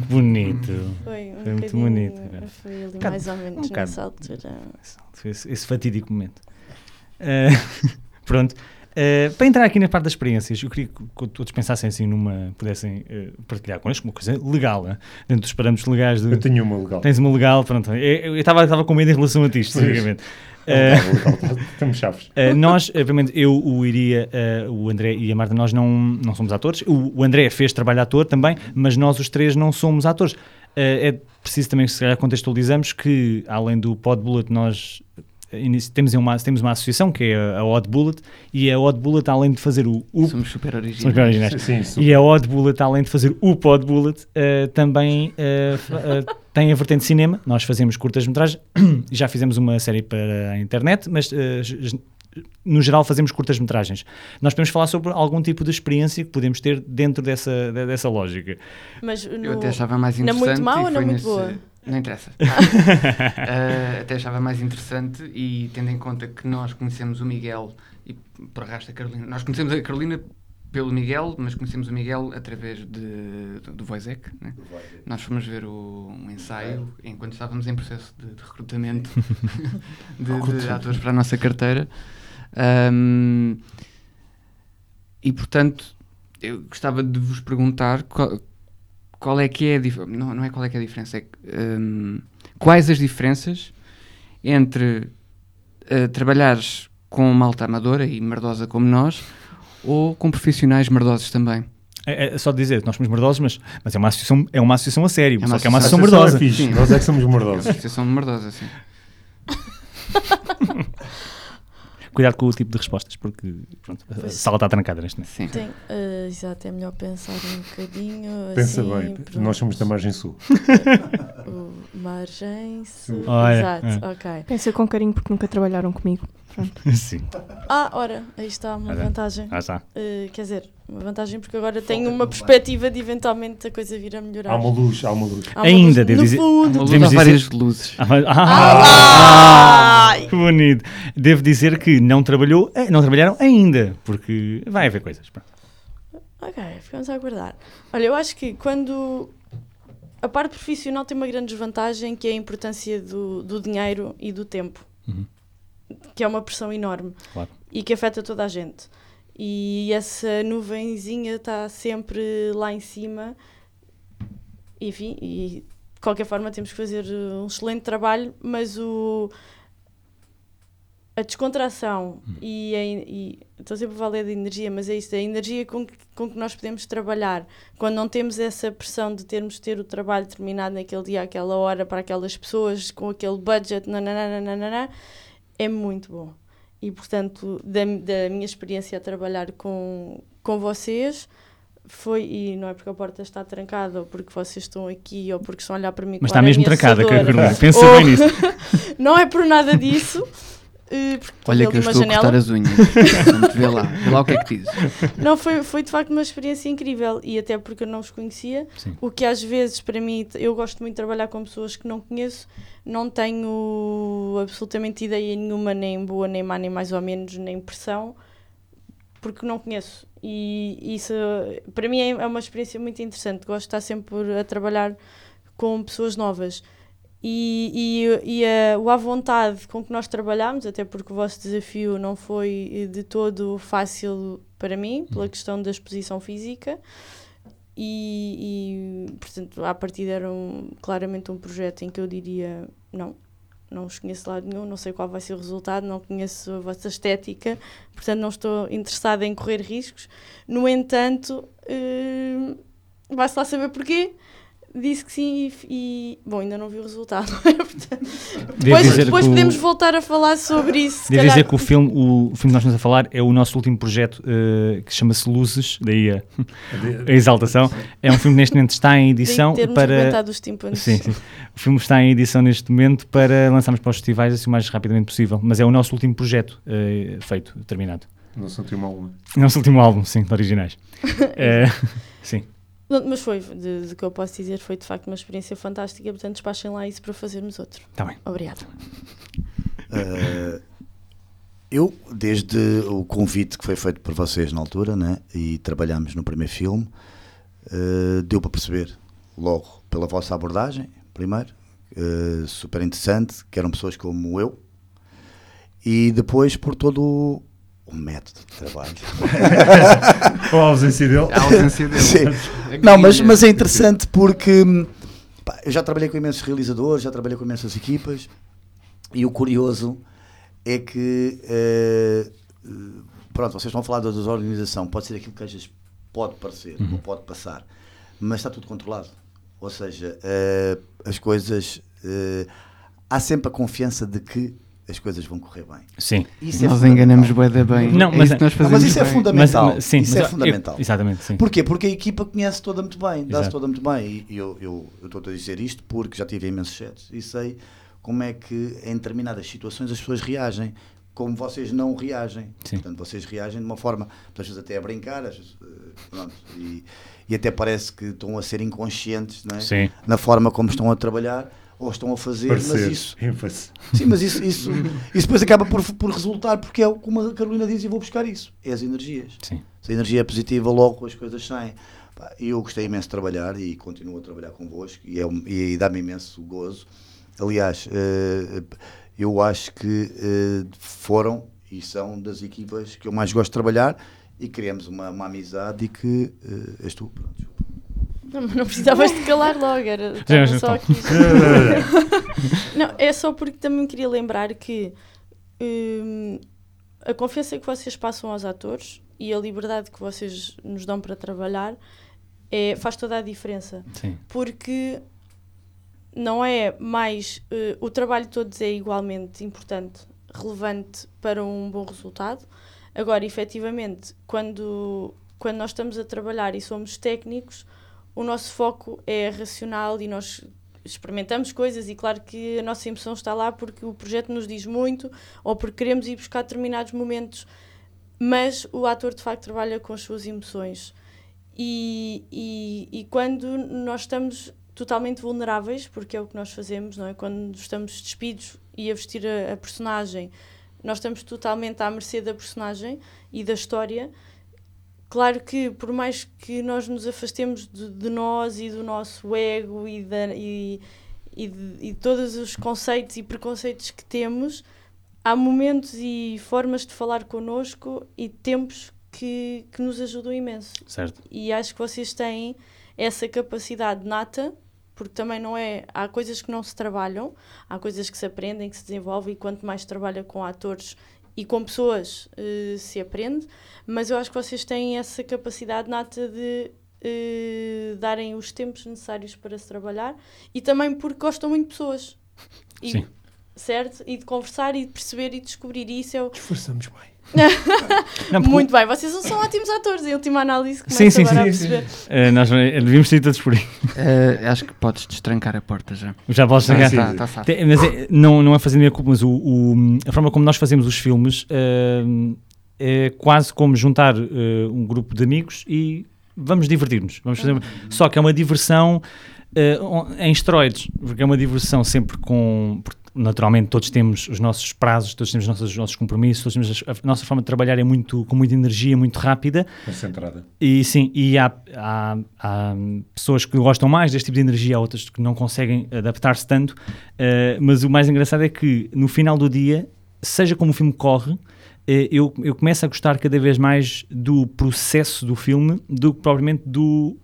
Bonito. Foi muito bonito. Foi ali mais ou menos nessa altura. Foi esse fatídico momento. Pronto. Para entrar aqui na parte das experiências, eu queria que todos pensassem assim pudessem partilhar connosco uma coisa legal, né? Dentro dos parâmetros legais. Eu tenho uma legal. Tens uma legal, pronto. Eu estava com medo em relação a ti, sinceramente. Temos chaves. Nós, obviamente, eu, o Iria, o André e a Marta, nós não somos atores. O André fez trabalho de ator também, mas nós os três não somos atores. É preciso também que, se calhar, contextualizamos que, além do Pod Bullet, nós temos uma associação que é a Odd Bullet, e a Odd Bullet, além de fazer somos super originais. Sim. E a Odd Bullet, além de fazer o Pod Bullet, também tem a vertente de cinema. Nós fazemos curtas-metragens, já fizemos uma série para a internet, mas no geral fazemos curtas-metragens. Nós podemos falar sobre algum tipo de experiência que podemos ter dentro dessa lógica. Mas eu até achava mais interessante. Não é muito mau ou não é muito boa? Não interessa. Até achava mais interessante, e tendo em conta que nós conhecemos o Miguel e por arrasto a Carolina. Nós conhecemos a Carolina pelo Miguel, mas conhecemos o Miguel através do Voisec, né? Nós fomos ver um ensaio enquanto estávamos em processo de recrutamento de atores para a nossa carteira. E, portanto, eu gostava de vos perguntar... Qual é que é a diferença? Não é qual é que é a diferença, é quais as diferenças entre trabalhares com malta amadora e merdosa como nós, ou com profissionais merdosos também? É só dizer, nós somos merdosos, mas é uma associação a sério, só que é uma associação merdosa. Sim. Nós é que somos merdosos. É uma associação merdosa, sim. cuidado com o tipo de respostas, porque pronto, a sala está trancada neste momento. Sim. Exato, é melhor pensar um bocadinho. Pensa assim, bem, pronto. Nós somos da margem sul. Margem sul. Exato, ok. Pensa com carinho porque nunca trabalharam comigo. Pronto. Sim. Ora, aí está uma vantagem. Está. Quer dizer, uma vantagem porque agora tenho uma perspectiva de eventualmente a coisa vir a melhorar. Há uma luz, há uma luz. Ainda, devo dizer. Há várias luzes. Que bonito. Devo dizer que não trabalharam ainda, porque vai haver coisas. Pronto. Ok, ficamos a aguardar. Olha, eu acho que quando... A parte profissional tem uma grande desvantagem, que é a importância do dinheiro e do tempo. Uhum. Que é uma pressão enorme, claro. E que afeta toda a gente. E essa nuvenzinha está sempre lá em cima. Enfim, e de qualquer forma temos que fazer um excelente trabalho, mas a descontração e estou sempre a valer de energia, mas é isso, a energia com que nós podemos trabalhar. Quando não temos essa pressão de termos de ter o trabalho terminado naquele dia, àquela hora, para aquelas pessoas, com aquele budget, nananana, é muito bom. E, portanto, da minha experiência a trabalhar com vocês, foi, e não é porque a porta está trancada, ou porque vocês estão aqui, ou porque estão a olhar para mim... Mas está mesmo trancada, Carolina, pensa bem nisso. Não é por nada disso. Olha que eu estou a cortar as unhas. Portanto, vê lá o que é que diz. Não, foi de facto uma experiência incrível. E até porque eu não os conhecia. Sim. O que às vezes para mim, eu gosto muito de trabalhar com pessoas que não conheço. Não tenho absolutamente ideia nenhuma, nem boa, nem má, nem mais ou menos, nem pressão, porque não conheço. E isso para mim é uma experiência muito interessante. Gosto de estar sempre a trabalhar com pessoas novas. E à vontade com que nós trabalhámos, até porque o vosso desafio não foi de todo fácil para mim, pela questão da exposição física, e portanto, à partida era claramente um projeto em que eu diria, não os conheço de lado nenhum, não sei qual vai ser o resultado, não conheço a vossa estética, portanto não estou interessada em correr riscos. No entanto, vai-se lá saber porquê. Disse que sim bom, ainda não vi o resultado. depois podemos voltar a falar sobre isso. Devo dizer que o filme que nós estamos a falar é o nosso último projeto, que chama-se Luzes, daí a exaltação. É um filme que neste momento está em edição para... Os sim. O filme está em edição neste momento para lançarmos para os festivais assim, o mais rapidamente possível. Mas é o nosso último projeto terminado. Nosso último álbum. Nosso último álbum, sim, de originais. Sim. Mas foi, do que eu posso dizer, foi de facto uma experiência fantástica, portanto despachem lá isso para fazermos outro. Está bem. Obrigada. Eu, desde o convite que foi feito por vocês na altura, né, e trabalhámos no primeiro filme, deu para perceber logo pela vossa abordagem, primeiro, super interessante, que eram pessoas como eu, e depois por todo o método de trabalho. Ou a ausência dele. Sim. Não, mas é interessante porque pá, eu já trabalhei com imensos realizadores, já trabalhei com imensas equipas, e o curioso é que pronto, vocês estão a falar da desorganização, pode ser aquilo que às vezes pode parecer, ou pode passar, mas está tudo controlado. Ou seja, as coisas, há sempre a confiança de que as coisas vão correr bem. Sim. Isso nós enganamos bem. Não, mas isso é fundamental. Isso é fundamental. Exatamente, sim. Porquê? Porque a equipa conhece toda muito bem, dá-se toda muito bem. E eu estou a dizer isto porque já tive imensos sets e sei como é que em determinadas situações as pessoas reagem, como vocês não reagem. Sim. Portanto, vocês reagem de uma forma, às vezes até a brincar, às vezes, pronto, e até parece que estão a ser inconscientes, não é? Sim. Na forma como estão a trabalhar, ou estão a fazer, mas isso... ênfase. Sim, mas isso depois acaba por resultar, porque é como a Carolina diz, e vou buscar isso, é as energias. Sim. Se a energia é positiva, logo as coisas saem. Eu gostei imenso de trabalhar e continuo a trabalhar convosco, e dá-me imenso gozo. Aliás, eu acho que foram e são das equipas que eu mais gosto de trabalhar, e criamos uma amizade, e que és tu, pronto. Não precisavas de calar logo, era só aqui. Não, é só porque também queria lembrar que a confiança que vocês passam aos atores e a liberdade que vocês nos dão para trabalhar faz toda a diferença. Sim. Porque não é mais... o trabalho de todos é igualmente importante. relevante para um bom resultado. Agora, efetivamente, quando nós estamos a trabalhar e somos técnicos, o nosso foco é racional e nós experimentamos coisas e claro que a nossa emoção está lá porque o projeto nos diz muito ou porque queremos ir buscar determinados momentos, mas o ator de facto trabalha com as suas emoções e quando nós estamos totalmente vulneráveis, porque é o que nós fazemos, não é? Quando estamos despidos e a vestir a personagem, nós estamos totalmente à mercê da personagem e da história. Claro que, por mais que nós nos afastemos de nós e do nosso ego e de todos os conceitos e preconceitos que temos, há momentos e formas de falar connosco e tempos que nos ajudam imenso. Certo. E acho que vocês têm essa capacidade nata, porque também não é... Há coisas que não se trabalham, há coisas que se aprendem, que se desenvolvem, e quanto mais trabalha com atores e com pessoas se aprende, mas eu acho que vocês têm essa capacidade nata de darem os tempos necessários para se trabalhar e também porque gostam muito de pessoas. E, sim. Certo? E de conversar e de perceber e de descobrir isso. Esforçamos bem. Muito bem. Vocês são ótimos atores, em última análise que começa agora a perceber. Nós devíamos sair todos por aí. Acho que podes destrancar a porta já. Já podes destrancar. Tá. Mas não é fazer minha culpa, mas a forma como nós fazemos os filmes é quase como juntar um grupo de amigos e vamos divertir-nos. Vamos fazer... Só que é uma diversão em esteroides, porque é uma diversão sempre com... Naturalmente todos temos os nossos prazos, todos temos os nossos compromissos, todos temos a nossa forma de trabalhar é muito, com muita energia, muito rápida. Concentrada. E sim, e há pessoas que gostam mais deste tipo de energia, há outras que não conseguem adaptar-se tanto, mas o mais engraçado é que no final do dia, seja como o filme corre, eu começo a gostar cada vez mais do processo do filme do que propriamente do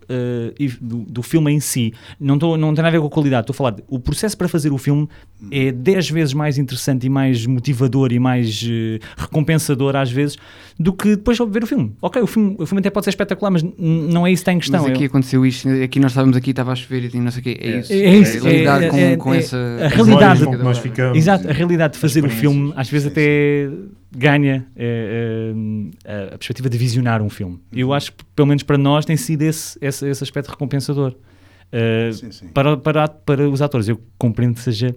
filme em si. Não tem nada a ver com a qualidade, estou a falar. O processo para fazer o filme é 10 vezes mais interessante e mais motivador e mais recompensador, às vezes, do que depois ver o filme. Ok, o filme até pode ser espetacular, mas não é isso que está em questão. Mas aqui aconteceu isto, aqui nós estávamos aqui, estava a chover e não sei o quê. É isso. A realidade com nós ficamos. Exato, a realidade de fazer o filme, às vezes até... ganha a perspectiva de visionar um filme. Eu acho que, pelo menos para nós, tem sido esse aspecto recompensador. Sim. Para os atores, eu compreendo que seja...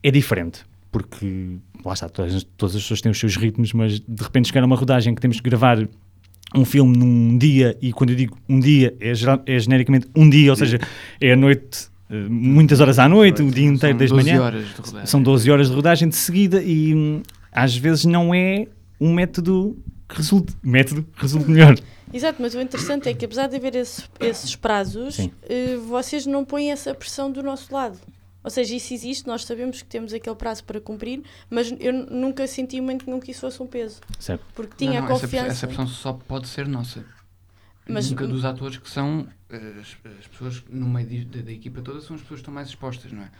É diferente, porque, lá está, todas as pessoas têm os seus ritmos, mas de repente chegar a uma rodagem que temos que gravar um filme num dia, e quando eu digo um dia, é genericamente um dia, ou seja, é a noite... Muitas horas à noite, o dia inteiro, desde manhã. São 12 horas de rodagem de seguida e... Às vezes não é um método que resulte melhor. Exato, mas o interessante é que apesar de haver esses prazos, vocês não põem essa pressão do nosso lado. Ou seja, isso existe, nós sabemos que temos aquele prazo para cumprir, mas eu nunca senti muito nenhum que isso fosse um peso. Certo. Porque tinha a confiança. Essa pressão só pode ser nossa. Mas nunca dos atores, que são as pessoas no meio da equipa toda, são as pessoas que estão mais expostas, não é?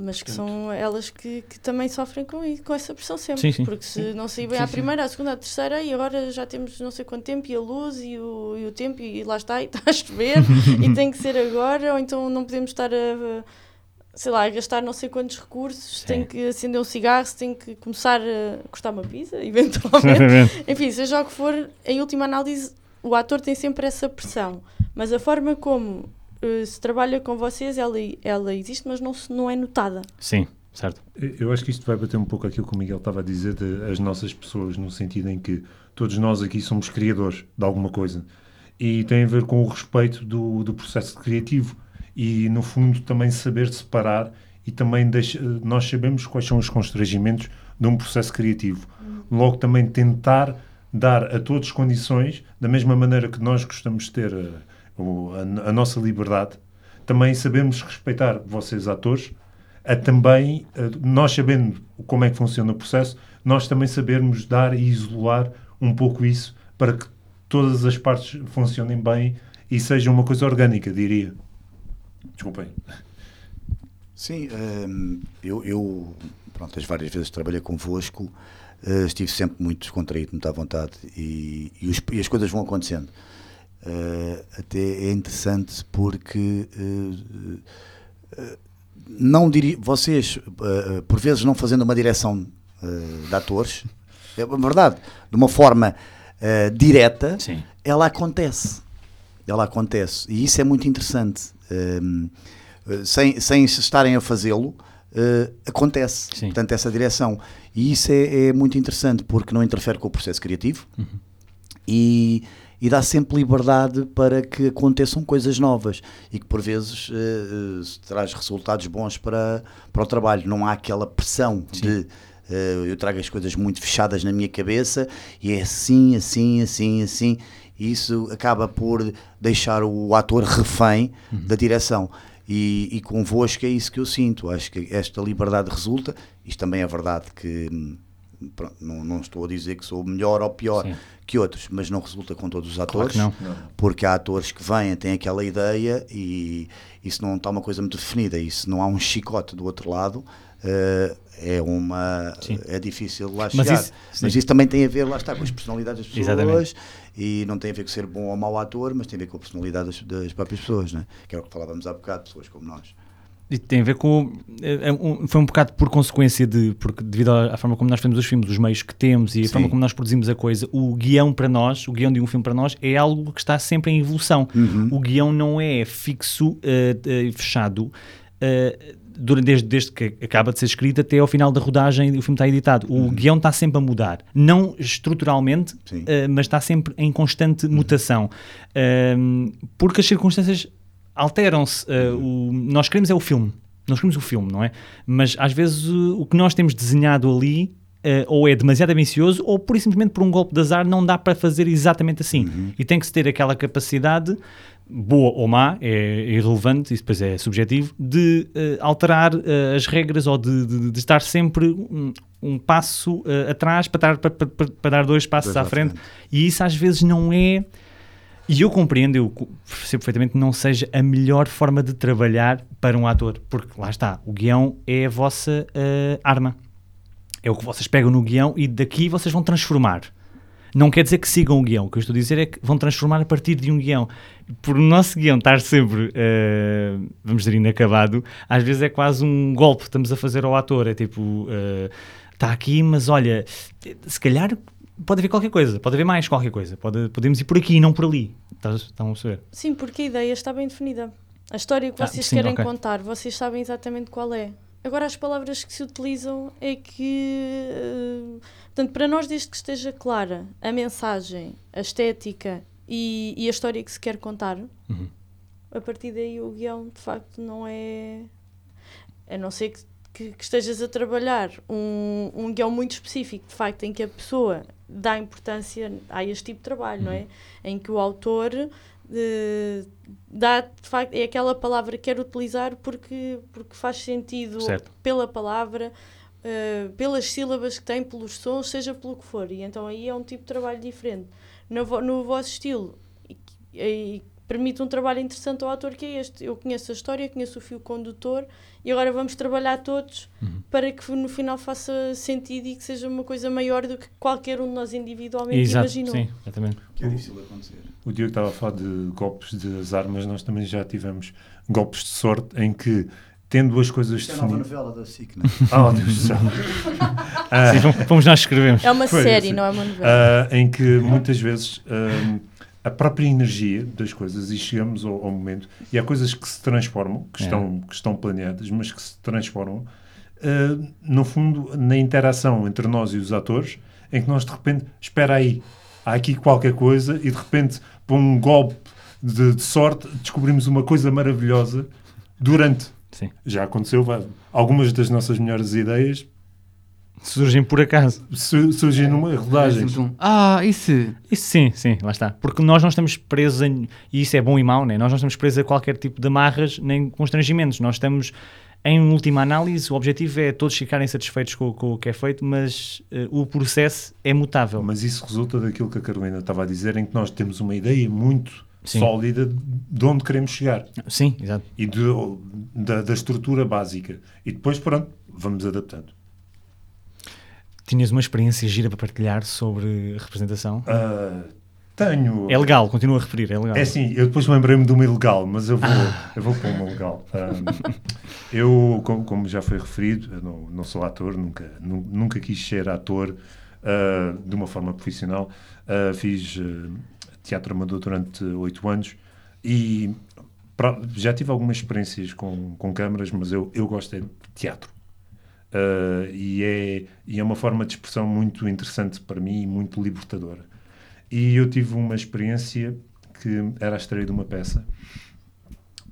Mas que são elas que também sofrem com essa pressão sempre. Sim, sim. Porque se não sair bem à primeira, à segunda, à terceira, e agora já temos não sei quanto tempo, e a luz, e o tempo, e lá está, e está a chover, e tem que ser agora, ou então não podemos estar a gastar não sei quantos recursos, tem que acender um cigarro, tem que começar a cortar uma pizza, eventualmente. Enfim, seja o que for, em última análise, o ator tem sempre essa pressão. Mas a forma como... se trabalha com vocês, ela existe, mas não é notada. Sim, certo. Eu acho que isto vai bater um pouco aquilo que o Miguel estava a dizer, das nossas pessoas, no sentido em que todos nós aqui somos criadores de alguma coisa. E tem a ver com o respeito do processo criativo. E, no fundo, também saber separar e também nós sabemos quais são os constrangimentos de um processo criativo. Logo, também tentar dar a todos condições, da mesma maneira que nós gostamos de ter... a nossa liberdade, também sabemos respeitar vocês, atores, também, nós sabendo como é que funciona o processo, nós também sabermos dar e isolar um pouco isso para que todas as partes funcionem bem e seja uma coisa orgânica, diria. Desculpem. Sim, eu as várias vezes que trabalhei convosco, estive sempre muito descontraído, muito à vontade e as coisas vão acontecendo. Até é interessante porque não vocês por vezes não fazendo uma direção de atores, é verdade, de uma forma direta, sim, ela acontece. Ela acontece. E isso é muito interessante. Sem se estarem a fazê-lo, acontece. Sim. Portanto, essa direção. E isso é muito interessante, porque não interfere com o processo criativo, uhum, e dá sempre liberdade para que aconteçam coisas novas e que, por vezes, traz resultados bons para o trabalho. Não há aquela pressão, sim, de... eu trago as coisas muito fechadas na minha cabeça e é assim, e isso acaba por deixar o ator refém, uhum, da direção, e convosco é isso que eu sinto. Acho que esta liberdade resulta. Isto também é verdade que, pronto, não estou a dizer que sou melhor ou pior, sim, que outros, mas não resulta com todos os atores, claro que não. Porque há atores que vêm, têm aquela ideia e isso não está uma coisa muito definida, isso não há um chicote do outro lado. É difícil lá chegar, mas isso também tem a ver, lá está, com as personalidades das pessoas. Exatamente. E não tem a ver com ser bom ou mau ator, mas tem a ver com a personalidade das próprias pessoas, não é? Que é o que falávamos há bocado, pessoas como nós. E tem a ver com, foi um bocado por consequência porque devido à forma como nós fazemos os filmes, os meios que temos e a, sim, forma como nós produzimos a coisa, o guião de um filme para nós é algo que está sempre em evolução, uhum. O guião não é fixo e fechado desde que acaba de ser escrito até ao final da rodagem o filme está editado. O, uhum, guião está sempre a mudar, não estruturalmente, mas está sempre em constante, uhum, mutação, porque as circunstâncias alteram-se. Nós queremos o filme, não é? Mas às vezes o que nós temos desenhado ali ou é demasiado ambicioso, ou por simplesmente por um golpe de azar não dá para fazer exatamente assim, uhum, e tem que se ter aquela capacidade, boa ou má, é irrelevante, isso depois é subjetivo, de alterar as regras, ou de estar sempre um passo atrás para dar dois passos à frente. E isso às vezes não é... E eu compreendo, eu percebo perfeitamente que não seja a melhor forma de trabalhar para um ator, porque lá está, o guião é a vossa arma. É o que vocês pegam no guião e daqui vocês vão transformar. Não quer dizer que sigam o guião, o que eu estou a dizer é que vão transformar a partir de um guião. Por o nosso guião estar sempre, vamos dizer, inacabado, às vezes é quase um golpe que estamos a fazer ao ator. É tipo, está aqui, mas olha, se calhar pode haver qualquer coisa, pode haver mais qualquer coisa, podemos ir por aqui e não por ali. Estão a perceber? Sim, porque a ideia está bem definida. A história que vocês querem, okay, contar, vocês sabem exatamente qual é. Agora, as palavras que se utilizam é que... portanto, para nós, desde que esteja clara a mensagem, a estética e a história que se quer contar, uhum, a partir daí o guião, de facto, não é... A não ser que estejas a trabalhar um guião muito específico, de facto, em que a pessoa dá importância a este tipo de trabalho, uhum, não é? Em que o autor... dá, de facto, é aquela palavra que quer utilizar porque faz sentido, certo, pela palavra, pelas sílabas que tem, pelos sons, seja pelo que for, e então aí é um tipo de trabalho diferente no vosso estilo e permite um trabalho interessante ao ator, que é este: eu conheço a história, conheço o fio condutor e agora vamos trabalhar todos, uhum, para que no final faça sentido e que seja uma coisa maior do que qualquer um de nós individualmente, exato, imaginou. Sim, exatamente. Que é difícil acontecer. O Diogo estava a falar de golpes de azar, mas nós também já tivemos golpes de sorte em que, tendo as coisas definidas... É a nova novela da SIC, não é? Oh, Deus do céu. Sim, fomos nós que escrevemos. É uma série, assim, não é uma novela. Em que muitas vezes a própria energia das coisas, e chegamos ao momento, e há coisas que se transformam, que estão planeadas, mas que se transformam, no fundo, na interação entre nós e os atores, em que nós, de repente, espera aí, há aqui qualquer coisa, e de repente, por um golpe de sorte, descobrimos uma coisa maravilhosa durante. Sim. Já aconteceu, algumas das nossas melhores ideias surgem por acaso. Surgem numa rodagem. Isso sim, lá está. Porque nós não estamos presos, e isso é bom e mau, né? Nós não estamos presos a qualquer tipo de amarras nem constrangimentos. Nós estamos... Em última análise, o objetivo é todos ficarem satisfeitos com o que é feito, mas o processo é mutável. Mas isso resulta daquilo que a Carolina estava a dizer, em que nós temos uma ideia muito, sim, sólida de onde queremos chegar. Sim, exato. E da estrutura básica. E depois, pronto, vamos adaptando. Tinhas uma experiência gira para partilhar sobre representação? Tenho... É legal, continuo a referir, é legal. É sim, eu depois lembrei-me de uma ilegal, mas eu vou pôr uma legal. Eu, como já foi referido, eu não sou ator, nunca quis ser ator de uma forma profissional. Fiz teatro amador durante 8 anos e já tive algumas experiências com câmaras, mas eu gosto de teatro. E é uma forma de expressão muito interessante para mim e muito libertadora. E eu tive uma experiência que era a estreia de uma peça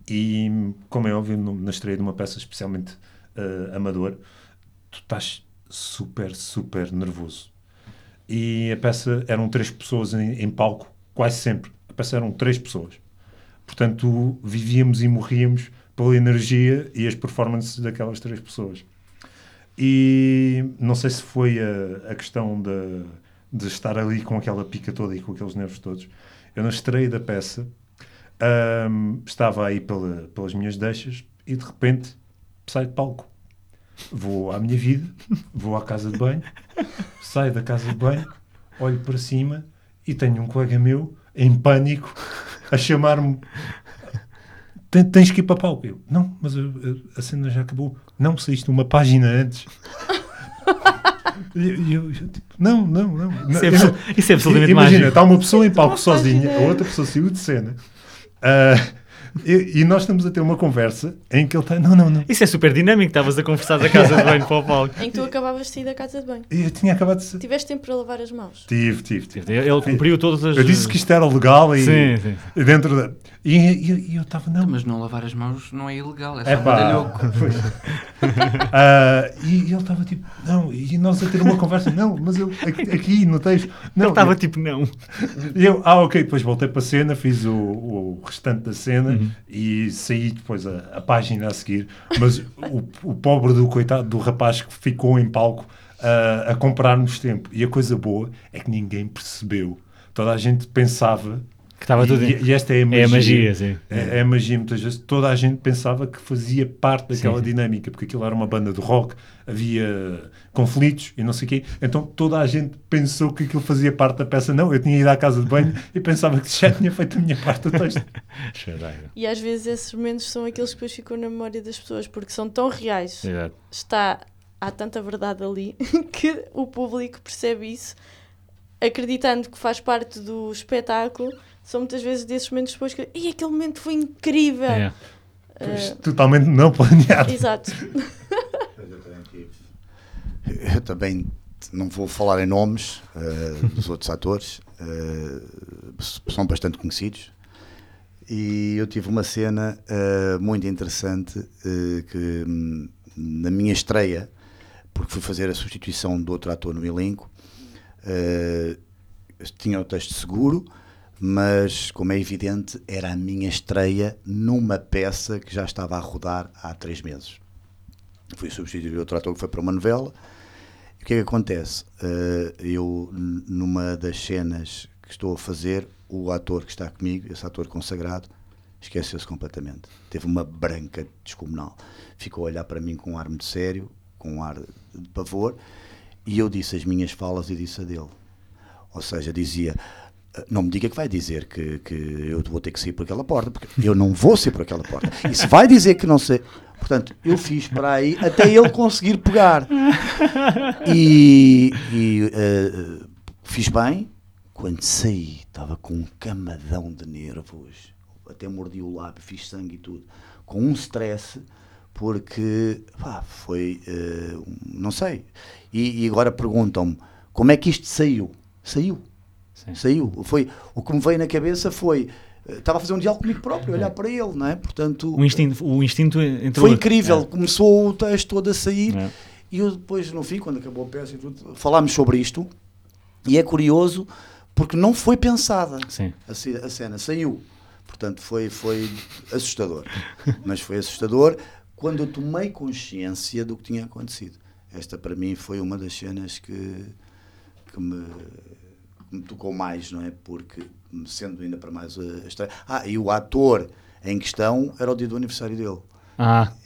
e, como é óbvio, na estreia de uma peça especialmente amador, tu estás super, super nervoso. E a peça eram 3 pessoas em palco, quase sempre. A peça eram 3 pessoas. Portanto, vivíamos e morríamos pela energia e as performances daquelas 3 pessoas. E não sei se foi a questão de estar ali com aquela pica toda e com aqueles nervos todos. Eu, na estreia da peça, estava aí pelas minhas deixas e, de repente, saio de palco. Vou à minha vida, vou à casa de banho, saio da casa de banho, olho para cima e tenho um colega meu, em pânico, a chamar-me: tens que ir para palco. Eu: não, mas a cena já acabou. Não, saíste uma página antes. Eu tipo, não. Isso é absolutamente mágico. Imagina, está uma pessoa em palco sozinha, a outra pessoa saiu de cena, e nós estamos a ter uma conversa em que ele está... Não. Isso é super dinâmico, estavas a conversar da casa de banho para o palco. Em que tu acabavas de sair da casa de banho. Eu tinha acabado de... Tiveste tempo para lavar as mãos? Tive. Ele cumpriu todas as... Eu disse que isto era legal e... Sim. Dentro da... E eu estava... Não. Mas não lavar as mãos não é ilegal, é só badalhoco. E ele estava tipo... Não, e nós a ter uma conversa... Não, mas eu aqui no texto... Ele estava tipo não. Eu, ok, depois voltei para a cena, fiz o restante da cena... Uhum. E saí depois a página a seguir, mas o pobre do coitado do rapaz que ficou em palco a comprar-nos tempo. E a coisa boa é que ninguém percebeu. Toda a gente pensava que estava tudo. E esta é a magia. É a magia, sim. É a magia, muitas vezes. Toda a gente pensava que fazia parte daquela dinâmica, porque aquilo era uma banda de rock, havia conflitos e não sei o quê. Então toda a gente pensou que aquilo fazia parte da peça. Não, eu tinha ido à casa de banho e pensava que já tinha feito a minha parte do texto. E às vezes esses momentos são aqueles que depois ficam na memória das pessoas, porque são tão reais. Exato. Há tanta verdade ali que o público percebe isso, acreditando que faz parte do espetáculo. São muitas vezes desses momentos depois que... E aquele momento foi incrível! Yeah. Totalmente não planeado. Exato. Eu também não vou falar em nomes dos outros atores, são bastante conhecidos, e eu tive uma cena muito interessante que, na minha estreia, porque fui fazer a substituição de outro ator no elenco, tinha o texto seguro, mas, como é evidente, era a minha estreia numa peça que já estava a rodar há 3 meses. Fui substituir outro ator que foi para uma novela. E o que é que acontece? Eu, numa das cenas que estou a fazer, o ator que está comigo, esse ator consagrado, esqueceu-se completamente. Teve uma branca descomunal. Ficou a olhar para mim com um ar muito sério, com um ar de pavor, e eu disse as minhas falas e disse a dele. Ou seja, dizia... Não me diga que vai dizer que eu vou ter que sair por aquela porta, porque eu não vou sair por aquela porta. E se vai dizer que não sei... Portanto, eu fiz para aí até ele conseguir pegar. E fiz bem. Quando saí, estava com um camadão de nervos. Até mordi o lábio, fiz sangue e tudo. Com um stress, porque foi... não sei. E agora perguntam-me, como é que isto saiu? Saiu. Sim. Saiu. Foi, o que me veio na cabeça foi... Estava a fazer um diálogo comigo próprio, olhar para ele, não é? Portanto, o instinto entrou. Foi incrível. Começou o texto todo a sair. E eu depois, no fim, quando acabou a peça e tudo, falámos sobre isto. E é curioso, porque não foi pensada. Sim. A cena saiu. Portanto, foi assustador. Mas foi assustador quando eu tomei consciência do que tinha acontecido. Esta, para mim, foi uma das cenas que me tocou mais, não é? Porque, sendo ainda para mais a história... e o ator em questão era o dia do aniversário dele.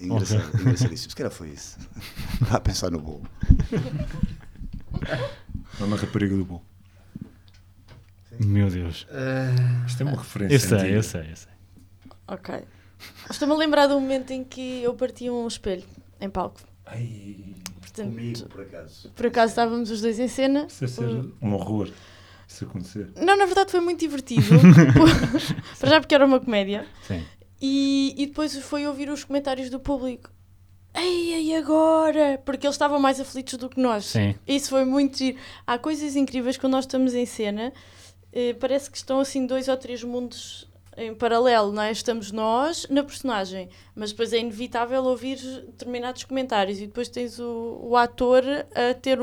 Engraçadíssimo. Se calhar foi isso. Vá a pensar no bolo. Não, na rapariga do bolo. Sim. Meu Deus. Isto é uma referência. Eu sei. Ok. Estou-me a lembrar do momento em que eu parti um espelho em palco. Ai, portanto, comigo, por acaso. Por acaso estávamos os dois em cena. Isso ser um horror. Isso acontecer. Não, na verdade foi muito divertido. Para já porque era uma comédia. Sim. E depois foi ouvir os comentários do público. Ei, agora? Porque eles estavam mais aflitos do que nós. Sim. Isso foi muito giro. Há coisas incríveis quando nós estamos em cena. Parece que estão assim dois ou três mundos em paralelo, não é? Estamos nós na personagem, mas depois é inevitável ouvir determinados comentários e depois tens o ator a ter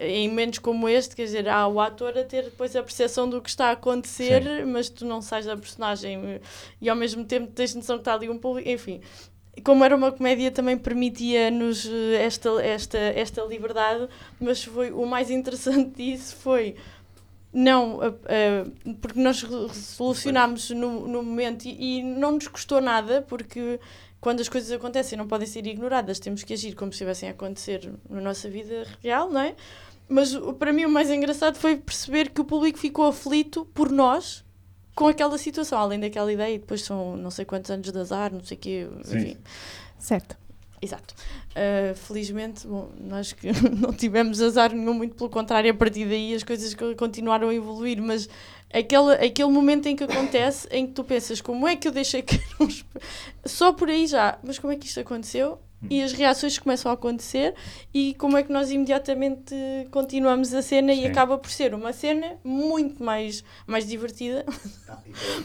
em momentos como este, quer dizer, há o ator a ter depois a percepção do que está a acontecer. Sim. Mas tu não sais da personagem e ao mesmo tempo tens noção que está ali um público, enfim. Como era uma comédia também permitia-nos esta liberdade, mas foi o mais interessante disso foi não, porque nós solucionámos no momento e não nos custou nada, porque quando as coisas acontecem não podem ser ignoradas, temos que agir como se estivessem a acontecer na nossa vida real, não é? Mas para mim o mais engraçado foi perceber que o público ficou aflito por nós com aquela situação, além daquela ideia, e depois são não sei quantos anos de azar, não sei o quê, enfim. Certo. Exato. Felizmente, nós que não tivemos azar nenhum, muito pelo contrário, a partir daí as coisas continuaram a evoluir, mas aquele momento em que acontece, em que tu pensas, como é que eu deixei que não... Só por aí já, mas como é que isto aconteceu? E as reações começam a acontecer e como é que nós imediatamente continuamos a cena. Sim. E acaba por ser uma cena muito mais divertida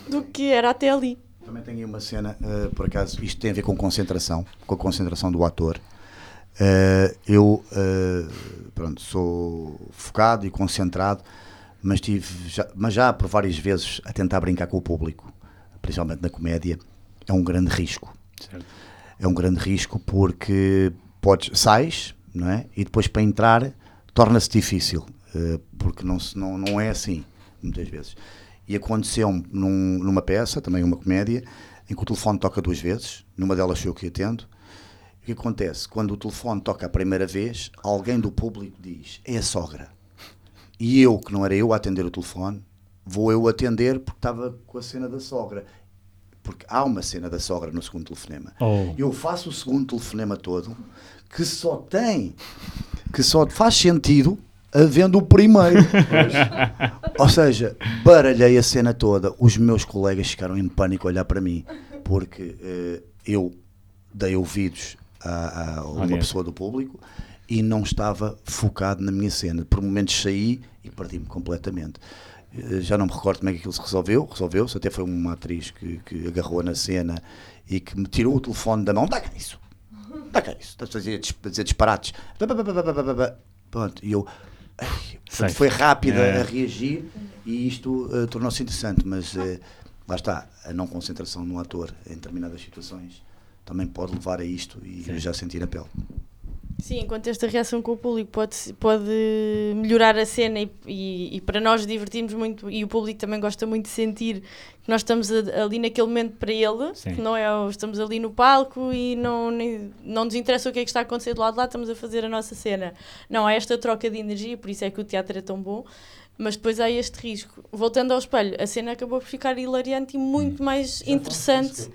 do que era até ali. Também tenho uma cena, por acaso, isto tem a ver com concentração, com a concentração do ator. Eu sou focado e concentrado, mas já por várias vezes a tentar brincar com o público, principalmente na comédia, é um grande risco. Certo. É um grande risco porque sais, não é? E depois para entrar torna-se difícil, porque não é assim, muitas vezes. E aconteceu-me numa peça, também uma comédia, em que o telefone toca duas vezes, numa delas sou eu que atendo. O que acontece? Quando o telefone toca a primeira vez, alguém do público diz, é a sogra. E eu, que não era eu a atender o telefone, vou eu atender porque estava com a cena da sogra. Porque há uma cena da sogra no segundo telefonema. Oh. Eu faço o segundo telefonema todo, que só faz sentido havendo o primeiro. Ou seja, baralhei a cena toda. Os meus colegas ficaram em pânico a olhar para mim, porque eu dei ouvidos a uma pessoa do público e não estava focado na minha cena. Por momentos saí e perdi-me completamente. Já não me recordo como é que aquilo se resolveu. Resolveu-se, até foi uma atriz que agarrou na cena e que me tirou o telefone da mão. Dá cá isso! Dá cá isso! Estás a dizer disparates. Pronto, e eu... Foi rápida a reagir e isto tornou-se interessante, mas lá está, a não concentração no ator em determinadas situações também pode levar a isto e eu já senti na pele. Sim, enquanto esta reação com o público pode melhorar a cena e para nós divertirmos muito, e o público também gosta muito de sentir que nós estamos ali naquele momento para ele. Sim. Que não é, estamos ali no palco e não nos interessa o que é que está a acontecer do lado de lá, estamos a fazer a nossa cena. Não, há esta troca de energia, por isso é que o teatro é tão bom, mas depois há este risco. Voltando ao espelho, a cena acabou por ficar hilariante e muito mais interessante.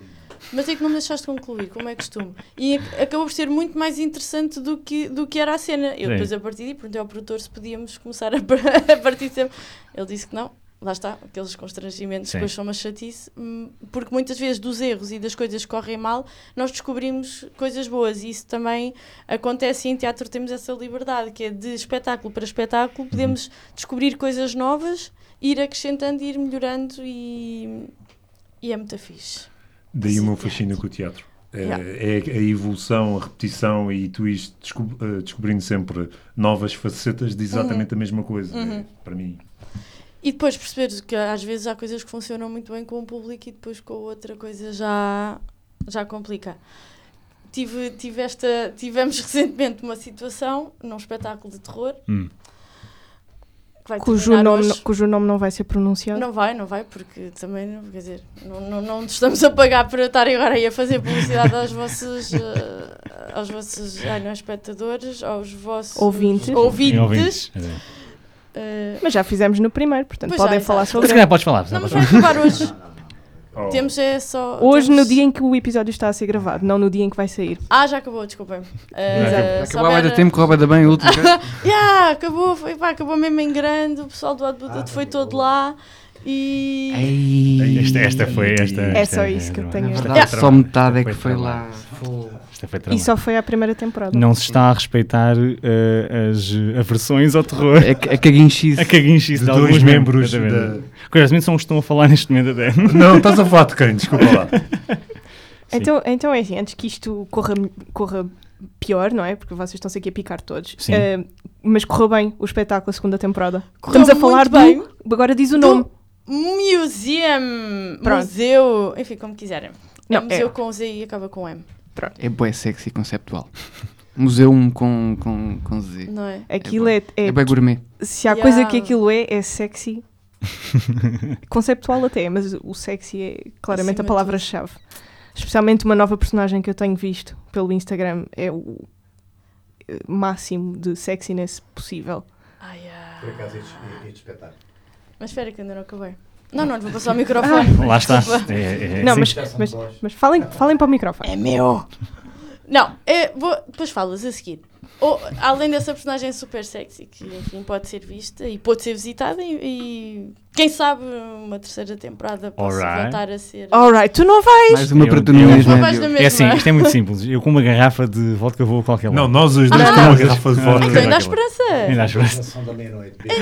Mas é que não me deixaste concluir, como é costume. E acabou por ser muito mais interessante do que era a cena. Eu depois a partir daí perguntei ao produtor se podíamos começar a partir de sempre. Ele disse que não, lá está, aqueles constrangimentos que hoje são uma chatice, porque muitas vezes dos erros e das coisas que correm mal, nós descobrimos coisas boas e isso também acontece e em teatro temos essa liberdade, que é de espetáculo para espetáculo, podemos descobrir coisas novas, ir acrescentando, ir melhorando e é muito fixe. Daí o meu fascínio com o teatro. É a evolução, a repetição e tu isto descobrindo sempre novas facetas de exatamente a mesma coisa, para mim. E depois perceberes que às vezes há coisas que funcionam muito bem com um público e depois com outra coisa já complica. Tivemos recentemente uma situação num espetáculo de terror. Cujo nome não vai ser pronunciado? Não vai, porque também, quer dizer, não estamos a pagar para estar agora aí a fazer publicidade aos vossos espectadores, aos vossos ouvintes. Mas já fizemos no primeiro, portanto podem falar sobre. Se calhar podes falar. Não, mas vamos acabar hoje. Oh. Temos é só... Hoje, no dia em que o episódio está a ser gravado, não no dia em que vai sair. Ah, já acabou, desculpem. Acabou há muito tempo, que rouba da bem o último. Acabou, acabou mesmo em grande, o pessoal do Odd Bullet foi todo lá. E... Esta foi... É só isso que eu tenho. Só metade é que foi lá. E só foi à primeira temporada. Não se está a respeitar as aversões ao terror. A caguinchice. A caguinchice de alguns membros. Curiosamente são os que estão a falar neste momento até. Não, estás a falar de quem? Desculpa lá. Então é assim, antes que isto corra pior, não é? Porque vocês estão-se aqui a picar todos. Sim. Mas correu bem o espetáculo, a segunda temporada. Estamos a falar bem. Agora diz o nome. Museu, enfim, como quiserem. Não, museu com Z e acaba com M. Pronto. É bué sexy e conceptual. Museu com Z. Não é? Aquilo é bué gourmet. Se há coisa que aquilo é sexy. Conceptual até, mas o sexy é claramente a palavra-chave. Especialmente uma nova personagem que eu tenho visto pelo Instagram. É o máximo de sexiness possível. Por acaso ia espetáculo. Mas espera que ainda não acabei. Não, vou passar o microfone. Lá está. Não, mas falem para o microfone. É meu. Não, depois falas a seguir. Além dessa personagem super sexy, que enfim pode ser vista e pode ser visitada e quem sabe uma terceira temporada possa voltar a ser... Alright, tu não vais! Mais uma para tu não vais na mesma. É assim, isto é muito simples. Eu com uma garrafa de vodka vou a qualquer lado. Não, nós os dois com uma garrafa de vodka. Então ainda há esperança.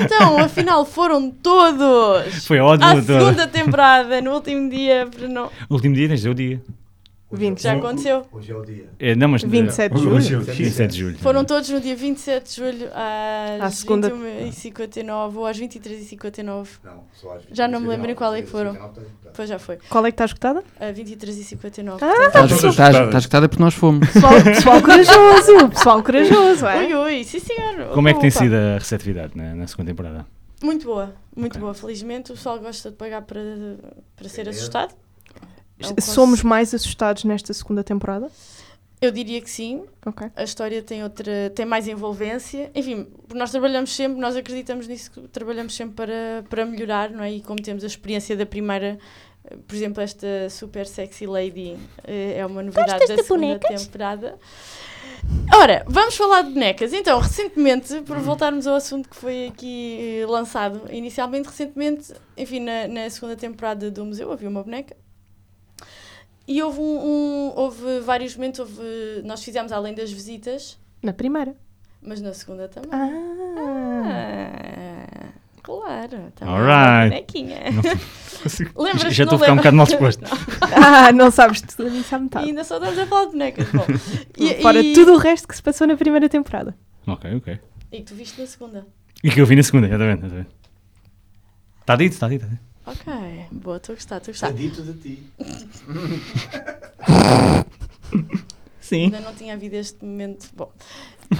Então, afinal foram todos! Foi ótimo. À segunda temporada, no último dia. O último dia, desde o dia. 20, já aconteceu? Hoje é o dia. Não, mas 27 de julho. Hoje é o dia. 27 de julho. Foram todos no dia 27 de julho às 21h59 ou às 23h59. Não, só às 23h59. Já não me lembro em qual é que foram. Pois já foi. Qual é que está escutada? A 23h59. Está escutada porque nós fomos. Pessoal corajoso. Pessoal corajoso. Ui, sim senhor. Como é que tem sido a receptividade na segunda temporada? Muito boa. Muito boa. Felizmente o pessoal gosta de pagar para ser assustado. Somos mais assustados nesta segunda temporada? Eu diria que sim. Okay. A história tem mais envolvência. Enfim, nós trabalhamos sempre, nós acreditamos nisso, que trabalhamos sempre para melhorar, não é? E como temos a experiência da primeira, por exemplo, esta super sexy lady é uma novidade da segunda temporada. Ora, vamos falar de bonecas. Então, recentemente, por voltarmos ao assunto que foi aqui lançado inicialmente, recentemente, enfim, na segunda temporada do Museu havia uma boneca. E houve vários momentos, nós fizemos além das visitas... Na primeira. Mas na segunda também. Claro. Também uma bonequinha. Lembras-te? Já estou a ficar um bocado mal disposto. Não sabes tudo, nem sabe metade. E ainda só estamos a falar de bonecas. Bom, fora tudo o resto que se passou na primeira temporada. Ok. E que tu viste na segunda. E que eu vi na segunda, exatamente. Está dito. Ok, boa, estou a gostar. Está dito de ti. Sim. Ainda não tinha havido este momento. Bom,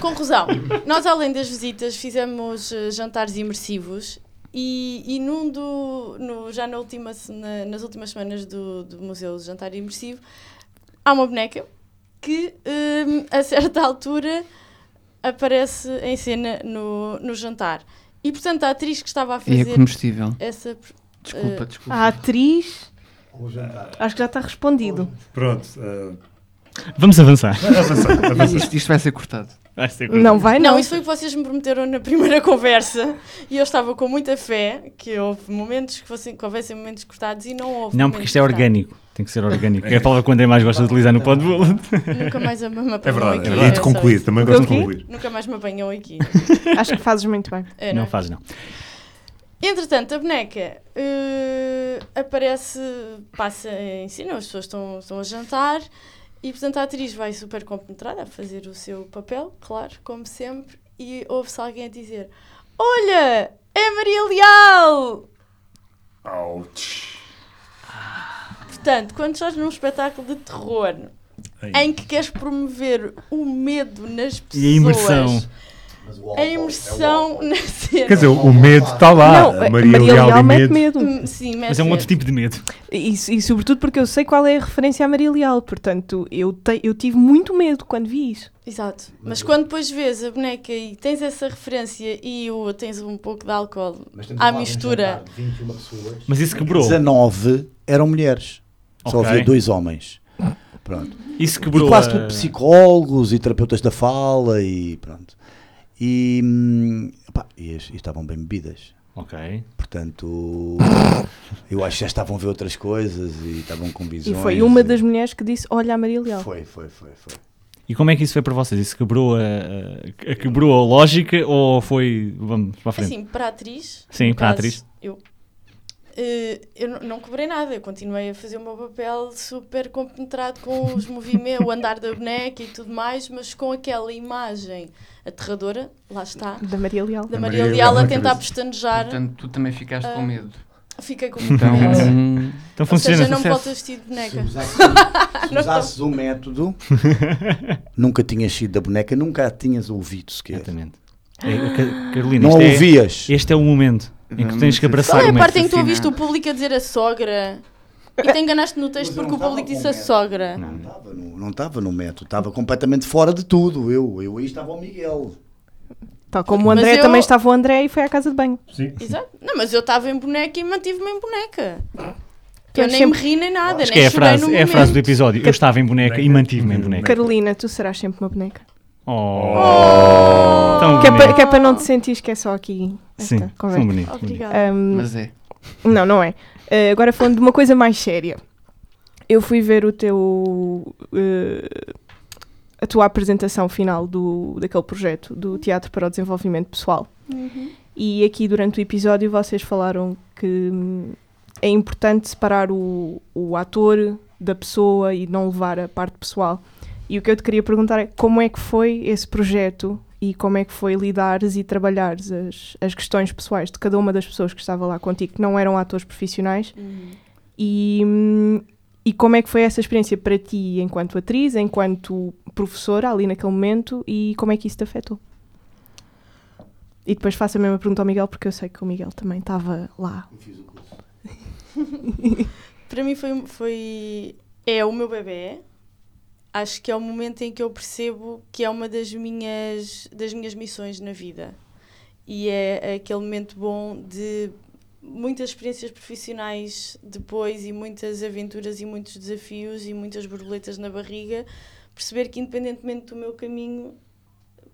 conclusão. Nós, além das visitas, fizemos jantares imersivos e já nas últimas semanas do Museu de Jantar Imersivo, há uma boneca que, a certa altura, aparece em cena no jantar. E, portanto, a atriz que estava a fazer... É comestível. Essa... Desculpa. A atriz... Acho que já está respondido. Pronto. Vamos avançar. Isto vai ser cortado. Não vai, não. Isso foi o que vocês me prometeram na primeira conversa e eu estava com muita fé que houve momentos que houvessem momentos cortados e não houve. Não, porque isto é orgânico. Tem que ser orgânico. É a palavra que o André mais gosta de utilizar no Pod Bullet. Nunca mais me apanhou aqui. É verdade. E de concluir. Também gosto de concluir. Nunca mais me apanhou aqui. Acho que fazes muito bem. Não fazes, não. Entretanto, a boneca passa em cena, as pessoas estão a jantar e, portanto, a atriz vai super compenetrada a fazer o seu papel, claro, como sempre, e ouve-se alguém a dizer: "Olha, é Maria Leal!" Ouch! Portanto, quando estás num espetáculo de terror em que queres promover o medo nas pessoas... E a imersão... A imersão na cena. Quer dizer, o medo está lá. Não, Maria Leal mete medo. Sim, mas é um outro tipo de medo. E sobretudo porque eu sei qual é a referência à Maria Leal. Portanto, eu tive muito medo quando vi isso. Exato. Mas quando depois vês a boneca e tens essa referência e tens um pouco de álcool à mistura. Mas, 21 pessoas. Mas isso quebrou. 19 eram mulheres. Okay. Só havia 2 homens. Pronto. Isso quebrou. E quase tudo psicólogos e terapeutas da fala e pronto. E estavam bem bebidas. Ok. Portanto, eu acho que já estavam a ver outras coisas e estavam com visões. E foi uma das mulheres que disse: olha a Maria Leal. Foi. E como é que isso foi para vocês? Isso quebrou a lógica ou foi... Vamos para a frente. Assim, para a atriz... Sim, para a atriz. Eu não quebrei nada. Eu continuei a fazer o meu papel super compenetrado com os movimentos, o andar da boneca e tudo mais, mas com aquela imagem aterradora, lá está... Da Maria Leal a tentar pestanejar... Portanto, tu também ficaste com medo. Fiquei com medo. Então funciona. Ou seja, não me volto a vestir de boneca. Se usasses o método, nunca tinhas sido da boneca, nunca a tinhas ouvido sequer. Exatamente. Carolina, não ouvias. Este é o momento em que tens que abraçar o método. Qual é a parte em que tu ouviste o público a dizer a sogra? E te enganaste no texto porque o público disse a sogra. Não estava no método. Estava completamente fora de tudo. Eu aí estava o Miguel. Tal como o André, também estava o André e foi à casa de banho. Sim. Exato. Não, mas eu estava em boneca e mantive-me em boneca. Eu nem me ri nem nada, acho nem que chorei no momento. É a frase do episódio. Eu estava em boneca e mantive-me em boneca. Carolina, tu serás sempre uma boneca. Oh! Tão que é para não te sentir que é só aqui esta conversa. Sim, bonito. Obrigada. Mas é. Não é. Agora falando de uma coisa mais séria. Eu fui ver o teu... a tua apresentação final daquele projeto do Teatro para o Desenvolvimento Pessoal. Uhum. E aqui durante o episódio vocês falaram que é importante separar o ator da pessoa e não levar a parte pessoal. E o que eu te queria perguntar é como é que foi esse projeto e como é que foi lidares e trabalhares as questões pessoais de cada uma das pessoas que estava lá contigo, que não eram atores profissionais. Uhum. E como é que foi essa experiência para ti enquanto atriz, enquanto professora ali naquele momento e como é que isso te afetou? E depois faço a mesma pergunta ao Miguel porque eu sei que o Miguel também estava lá. Eu fiz o curso. Para mim é o meu bebê. Acho que é o momento em que eu percebo que é uma das minhas missões na vida. E é aquele momento bom de... muitas experiências profissionais depois e muitas aventuras e muitos desafios e muitas borboletas na barriga, perceber que independentemente do meu caminho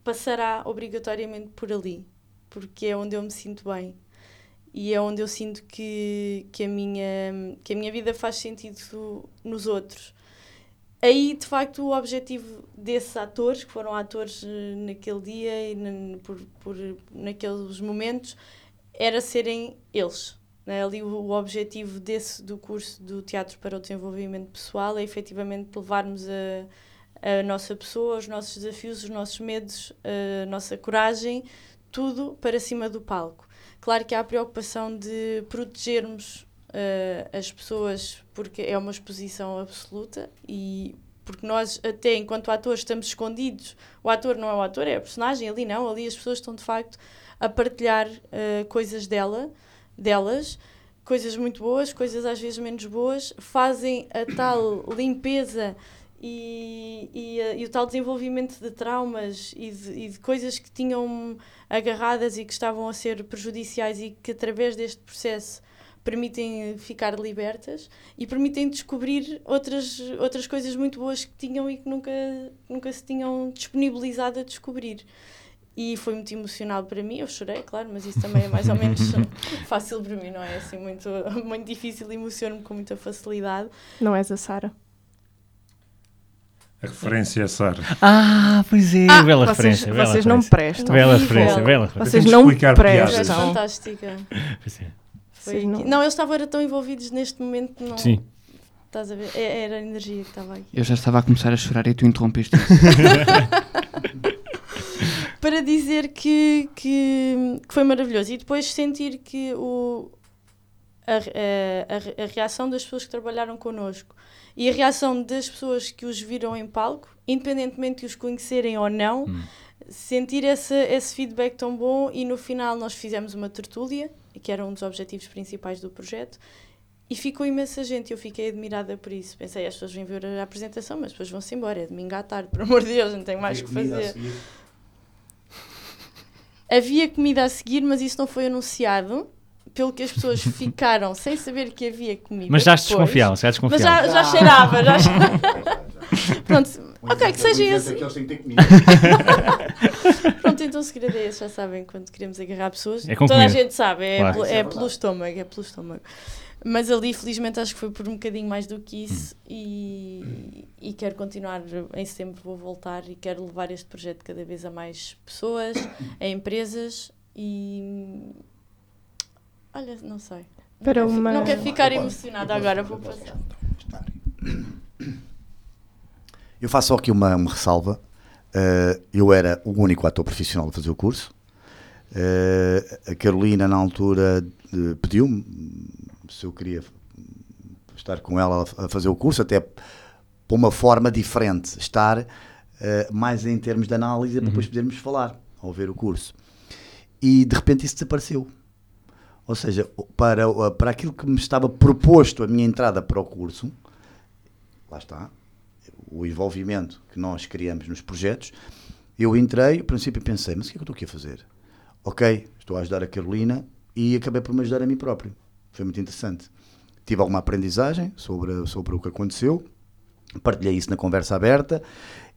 passará obrigatoriamente por ali, porque é onde eu me sinto bem e é onde eu sinto que a minha vida faz sentido nos outros. Aí, de facto, o objetivo desses atores, que foram atores naquele dia e naqueles momentos, era serem eles, né? Ali o objetivo do curso do Teatro para o Desenvolvimento Pessoal é efetivamente levarmos a nossa pessoa, os nossos desafios, os nossos medos, a nossa coragem, tudo para cima do palco. Claro que há a preocupação de protegermos as pessoas, porque é uma exposição absoluta e porque nós até enquanto atores estamos escondidos. O ator não é o ator, é a personagem, ali não, ali as pessoas estão de facto a partilhar coisas delas, coisas muito boas, coisas às vezes menos boas, fazem a tal limpeza e o tal desenvolvimento de traumas e de coisas que tinham agarradas e que estavam a ser prejudiciais e que através deste processo permitem ficar libertas e permitem descobrir outras coisas muito boas que tinham e que nunca se tinham disponibilizado a descobrir. E foi muito emocional para mim, eu chorei, claro, mas isso também é mais ou menos fácil para mim, não é assim muito, muito difícil, emociono-me com muita facilidade. Não és a Sara? A referência é a Sara. Ah, pois é, bela referência. Vocês não prestam. Bela referência, bela referência. Vocês não prestam. É fantástica. Pois é. Sim, não, eles estavam tão envolvidos neste momento, não... Sim. Estás a ver? Era a energia que estava aqui. Eu já estava a começar a chorar e tu interrompeste. Para dizer que foi maravilhoso. E depois sentir que a reação das pessoas que trabalharam connosco e a reação das pessoas que os viram em palco, independentemente de os conhecerem ou não, sentir esse feedback tão bom. E no final nós fizemos uma tertúlia, que era um dos objetivos principais do projeto, E ficou imensa gente, eu fiquei admirada por isso. Pensei, as pessoas vêm ver a apresentação, mas depois vão-se embora, é domingo à tarde, por amor de Deus, não tenho mais o que fazer. Havia comida a seguir, mas isso não foi anunciado, pelo que as pessoas ficaram sem saber que havia comida. Mas já se desconfiavam, já desconfiavam. Mas já cheirava, já cheirava. Pronto, ok, que seja esse. Pronto, então o segredo é esse, já sabem, quando queremos agarrar pessoas, é toda a gente sabe, é pelo estômago, é pelo estômago. Mas ali, felizmente, acho que foi por um bocadinho mais do que isso e quero continuar, em setembro vou voltar e quero levar este projeto cada vez a mais pessoas, a empresas e... Olha, não sei. Para uma... Não quero ficar emocionada agora, vou passar. Eu faço só aqui uma ressalva. Eu era o único ator profissional a fazer o curso. A Carolina, na altura, pediu-me se eu queria estar com ela a fazer o curso, até por uma forma diferente, estar mais em termos de análise, para depois podermos falar ao ver o curso. E de repente isso desapareceu. Ou seja, para aquilo que me estava proposto a minha entrada para o curso, lá está, o envolvimento que nós criamos nos projetos, eu entrei, no princípio pensei, mas o que é que eu estou aqui a fazer? Ok, estou a ajudar a Carolina e acabei por me ajudar a mim próprio. Foi muito interessante. Tive alguma aprendizagem sobre o que aconteceu, partilhei isso na conversa aberta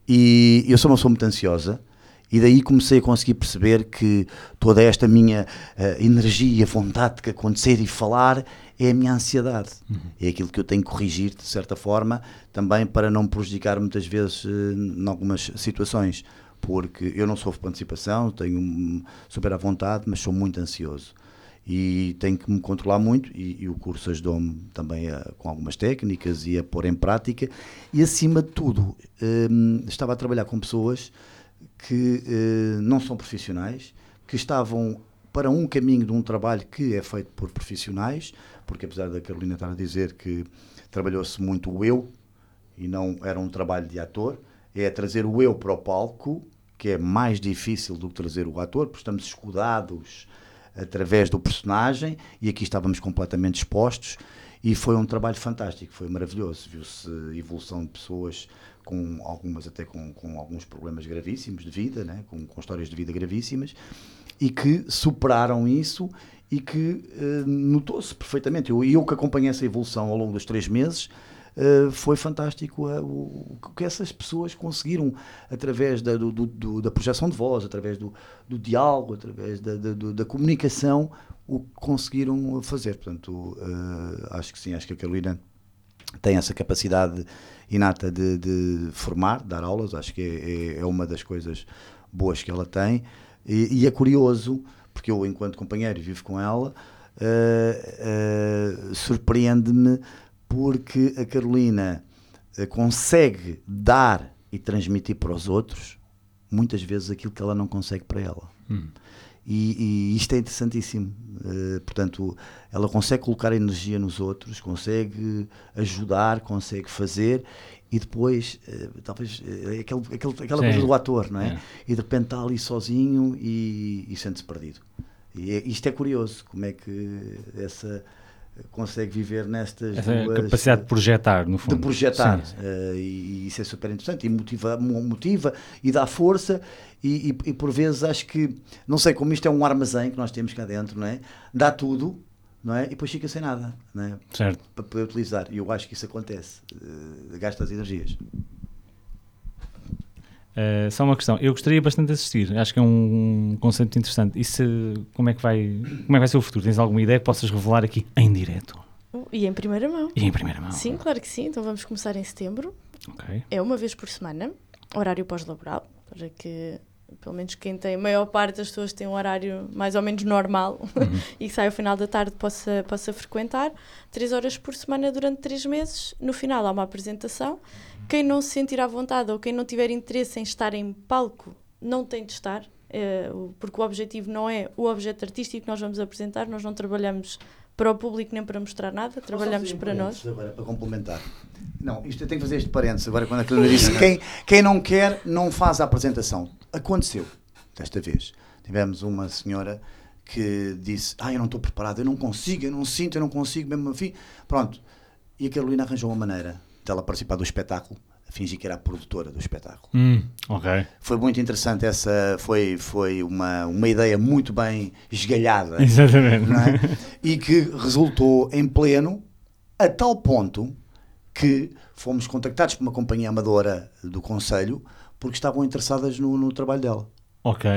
e eu sou uma pessoa muito ansiosa. E daí comecei a conseguir perceber que toda esta minha energia, vontade de acontecer e falar é a minha ansiedade. É aquilo que eu tenho que corrigir, de certa forma, também para não me prejudicar muitas vezes em algumas situações. Porque eu não sofro participação, tenho super à vontade, mas sou muito ansioso. E tenho que me controlar muito e o curso ajudou-me também com algumas técnicas e a pôr em prática. E acima de tudo, estava a trabalhar com pessoas que não são profissionais, que estavam para um caminho de um trabalho que é feito por profissionais, porque apesar da Carolina estar a dizer que trabalhou-se muito o eu, e não era um trabalho de ator, é trazer o eu para o palco, que é mais difícil do que trazer o ator, porque estamos escudados através do personagem, e aqui estávamos completamente expostos, e foi um trabalho fantástico, foi maravilhoso, viu-se a evolução de pessoas, com algumas até com alguns problemas gravíssimos de vida, né? com histórias de vida gravíssimas, e que superaram isso e que notou-se perfeitamente. E eu que acompanhei essa evolução ao longo dos 3 meses, foi fantástico o que essas pessoas conseguiram através da projeção de voz, através do diálogo, através da comunicação, o que conseguiram fazer. Portanto, acho que sim, acho que a Carolina tem essa capacidade inata de formar, dar aulas, acho que é uma das coisas boas que ela tem, e é curioso, porque eu, enquanto companheiro, vivo com ela, surpreende-me porque a Carolina consegue dar e transmitir para os outros, muitas vezes, aquilo que ela não consegue para ela. E isto é interessantíssimo, portanto, ela consegue colocar energia nos outros, consegue ajudar, consegue fazer e depois, talvez, aquela coisa do ator, não é? É. E de repente está ali sozinho e sente-se perdido. Isto é curioso, como é que essa consegue viver nestas duas... capacidade de projetar, no fundo. De projetar, e isso é super interessante, e motiva e dá força, e por vezes acho que, não sei, como isto é um armazém que nós temos cá dentro, não é? Dá tudo, não é? E depois fica sem nada, não é? Certo. Para poder utilizar, e eu acho que isso acontece, gasta as energias. Só uma questão, eu gostaria bastante de assistir, acho que é um conceito interessante. Isso, como é que vai ser o futuro? Tens alguma ideia que possas revelar aqui em direto? E em primeira mão. Sim, claro que sim, então vamos começar em setembro. Okay. É uma vez por semana, horário pós-laboral, para que pelo menos quem tem, a maior parte das pessoas tem um horário mais ou menos normal e que sai ao final da tarde possa frequentar. 3 horas por semana durante 3 meses, no final há uma apresentação. Quem não se sentir à vontade ou quem não tiver interesse em estar em palco, não tem de estar, porque o objetivo não é o objeto artístico que nós vamos apresentar, nós não trabalhamos para o público nem para mostrar nada, trabalhamos para nós. Agora, para complementar. Não, isto eu tenho que fazer este parênteses agora, quando a Carolina disse quem não quer, não faz a apresentação. Aconteceu, desta vez. Tivemos uma senhora que disse, eu não estou preparado, eu não consigo, eu não sinto, eu não consigo, mesmo enfim, pronto. E a Carolina arranjou uma maneira dela participar do espetáculo, a fingir que era a produtora do espetáculo. Okay. Foi muito interessante essa, foi uma ideia muito bem esgalhada. Exatamente. Não é? E que resultou em pleno, a tal ponto que fomos contactados por uma companhia amadora do Conselho, porque estavam interessadas no trabalho dela. Ok.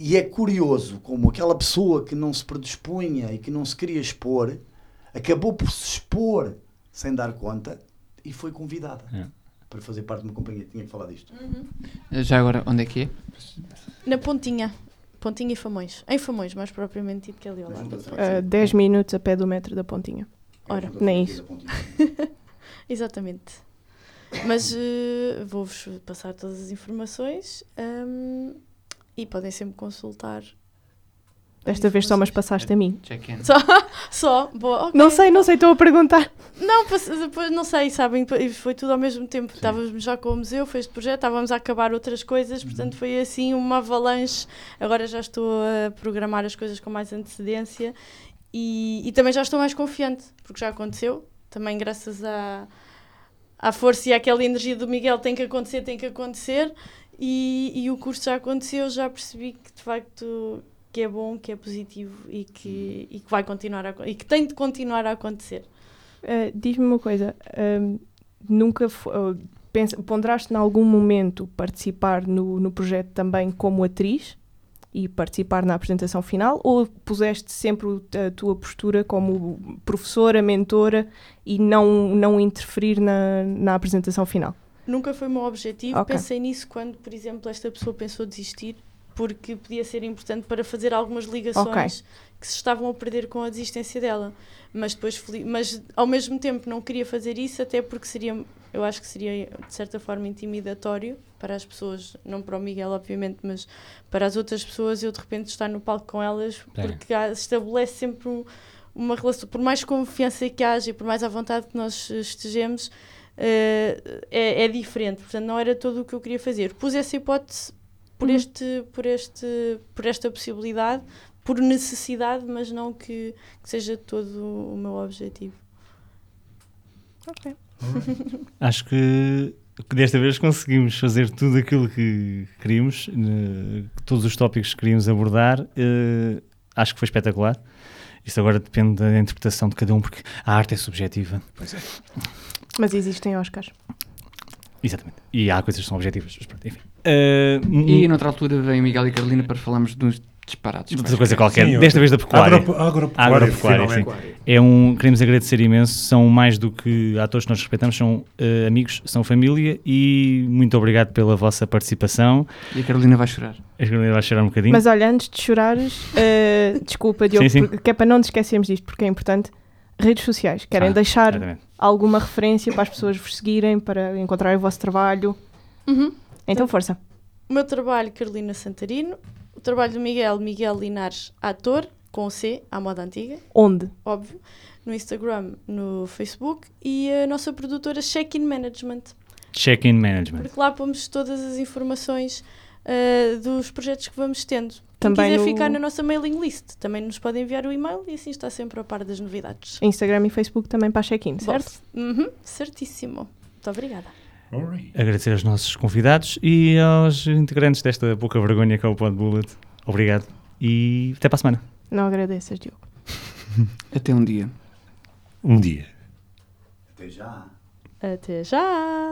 E é curioso como aquela pessoa que não se predispunha e que não se queria expor, acabou por se expor sem dar conta e foi convidada para fazer parte de uma companhia. Tinha que falar disto. Já agora, onde é que é? Na Pontinha. Pontinha e Famões. Em Famões, mais propriamente dito, que ali ao lado. 10 minutos a pé do metro da Pontinha. Ora, nem isso. Exatamente. Mas vou-vos passar todas as informações e podem sempre consultar. Desta vez só, mas passaste a mim. Check-in. Só? Boa, okay. Não sei, estou a perguntar. Não, não sei, sabem, foi tudo ao mesmo tempo. Sim. Estávamos já com o museu, foi este projeto, estávamos a acabar outras coisas, portanto foi assim uma avalanche. Agora já estou a programar as coisas com mais antecedência e também já estou mais confiante, porque já aconteceu, também graças à força e àquela energia do Miguel, tem que acontecer, e o curso já aconteceu, já percebi que de facto que é bom, que é positivo e que vai continuar e que tem de continuar a acontecer. Diz-me uma coisa, nunca ponderaste em algum momento participar no projeto também como atriz e participar na apresentação final, ou puseste sempre a tua postura como professora, mentora e não interferir na apresentação final? Nunca foi o meu objetivo. Okay. Pensei nisso quando, por exemplo, esta pessoa pensou desistir porque podia ser importante para fazer algumas ligações que se estavam a perder com a desistência dela. Mas ao mesmo tempo não queria fazer isso, até porque eu acho que seria de certa forma intimidatório para as pessoas, não para o Miguel obviamente, mas para as outras pessoas eu de repente estar no palco com elas, porque estabelece sempre uma relação, por mais confiança que haja e por mais à vontade que nós estejamos, é diferente, portanto não era todo o que eu queria fazer. Pus essa hipótese por esta possibilidade, por necessidade, mas não que seja todo o meu objetivo. Ok. Acho que desta vez conseguimos fazer tudo aquilo que queríamos, todos os tópicos que queríamos abordar. Acho que foi espetacular. Isto agora depende da interpretação de cada um, porque a arte é subjetiva. Pois é. Mas existem Oscars. Exatamente. E há coisas que são objetivas. Enfim. E noutra altura vem Miguel e Carolina para falarmos dos disparados. Outra coisa qualquer. Sim, desta vez da pecuária. Agropecuária, sim. Queremos agradecer imenso. São mais do que atores que nós respeitamos. São amigos, são família. E muito obrigado pela vossa participação. E a Carolina vai chorar. A Carolina vai chorar um bocadinho. Mas olha, antes de chorares, desculpa, Diogo, sim. Porque é para não nos esquecermos disto, porque é importante. Redes sociais. Querem deixar alguma referência para as pessoas vos seguirem, para encontrarem o vosso trabalho? Então, força. O meu trabalho, Carolina Santarino. O trabalho do Miguel Linares, ator, com o C, à moda antiga. Onde? Óbvio. No Instagram, no Facebook. E a nossa produtora, Check-in Management. Check-in Management. Porque lá pomos todas as informações dos projetos que vamos tendo. Quem quiser ficar na nossa mailing list, também nos pode enviar o e-mail e assim está sempre ao par das novidades. Instagram e Facebook também para check-in, certo? Certíssimo. Muito obrigada. Agradecer aos nossos convidados e aos integrantes desta pouca vergonha que é o Pod Bullet. Obrigado e até para a semana. Não agradeças, Diogo. Até um dia. Até já.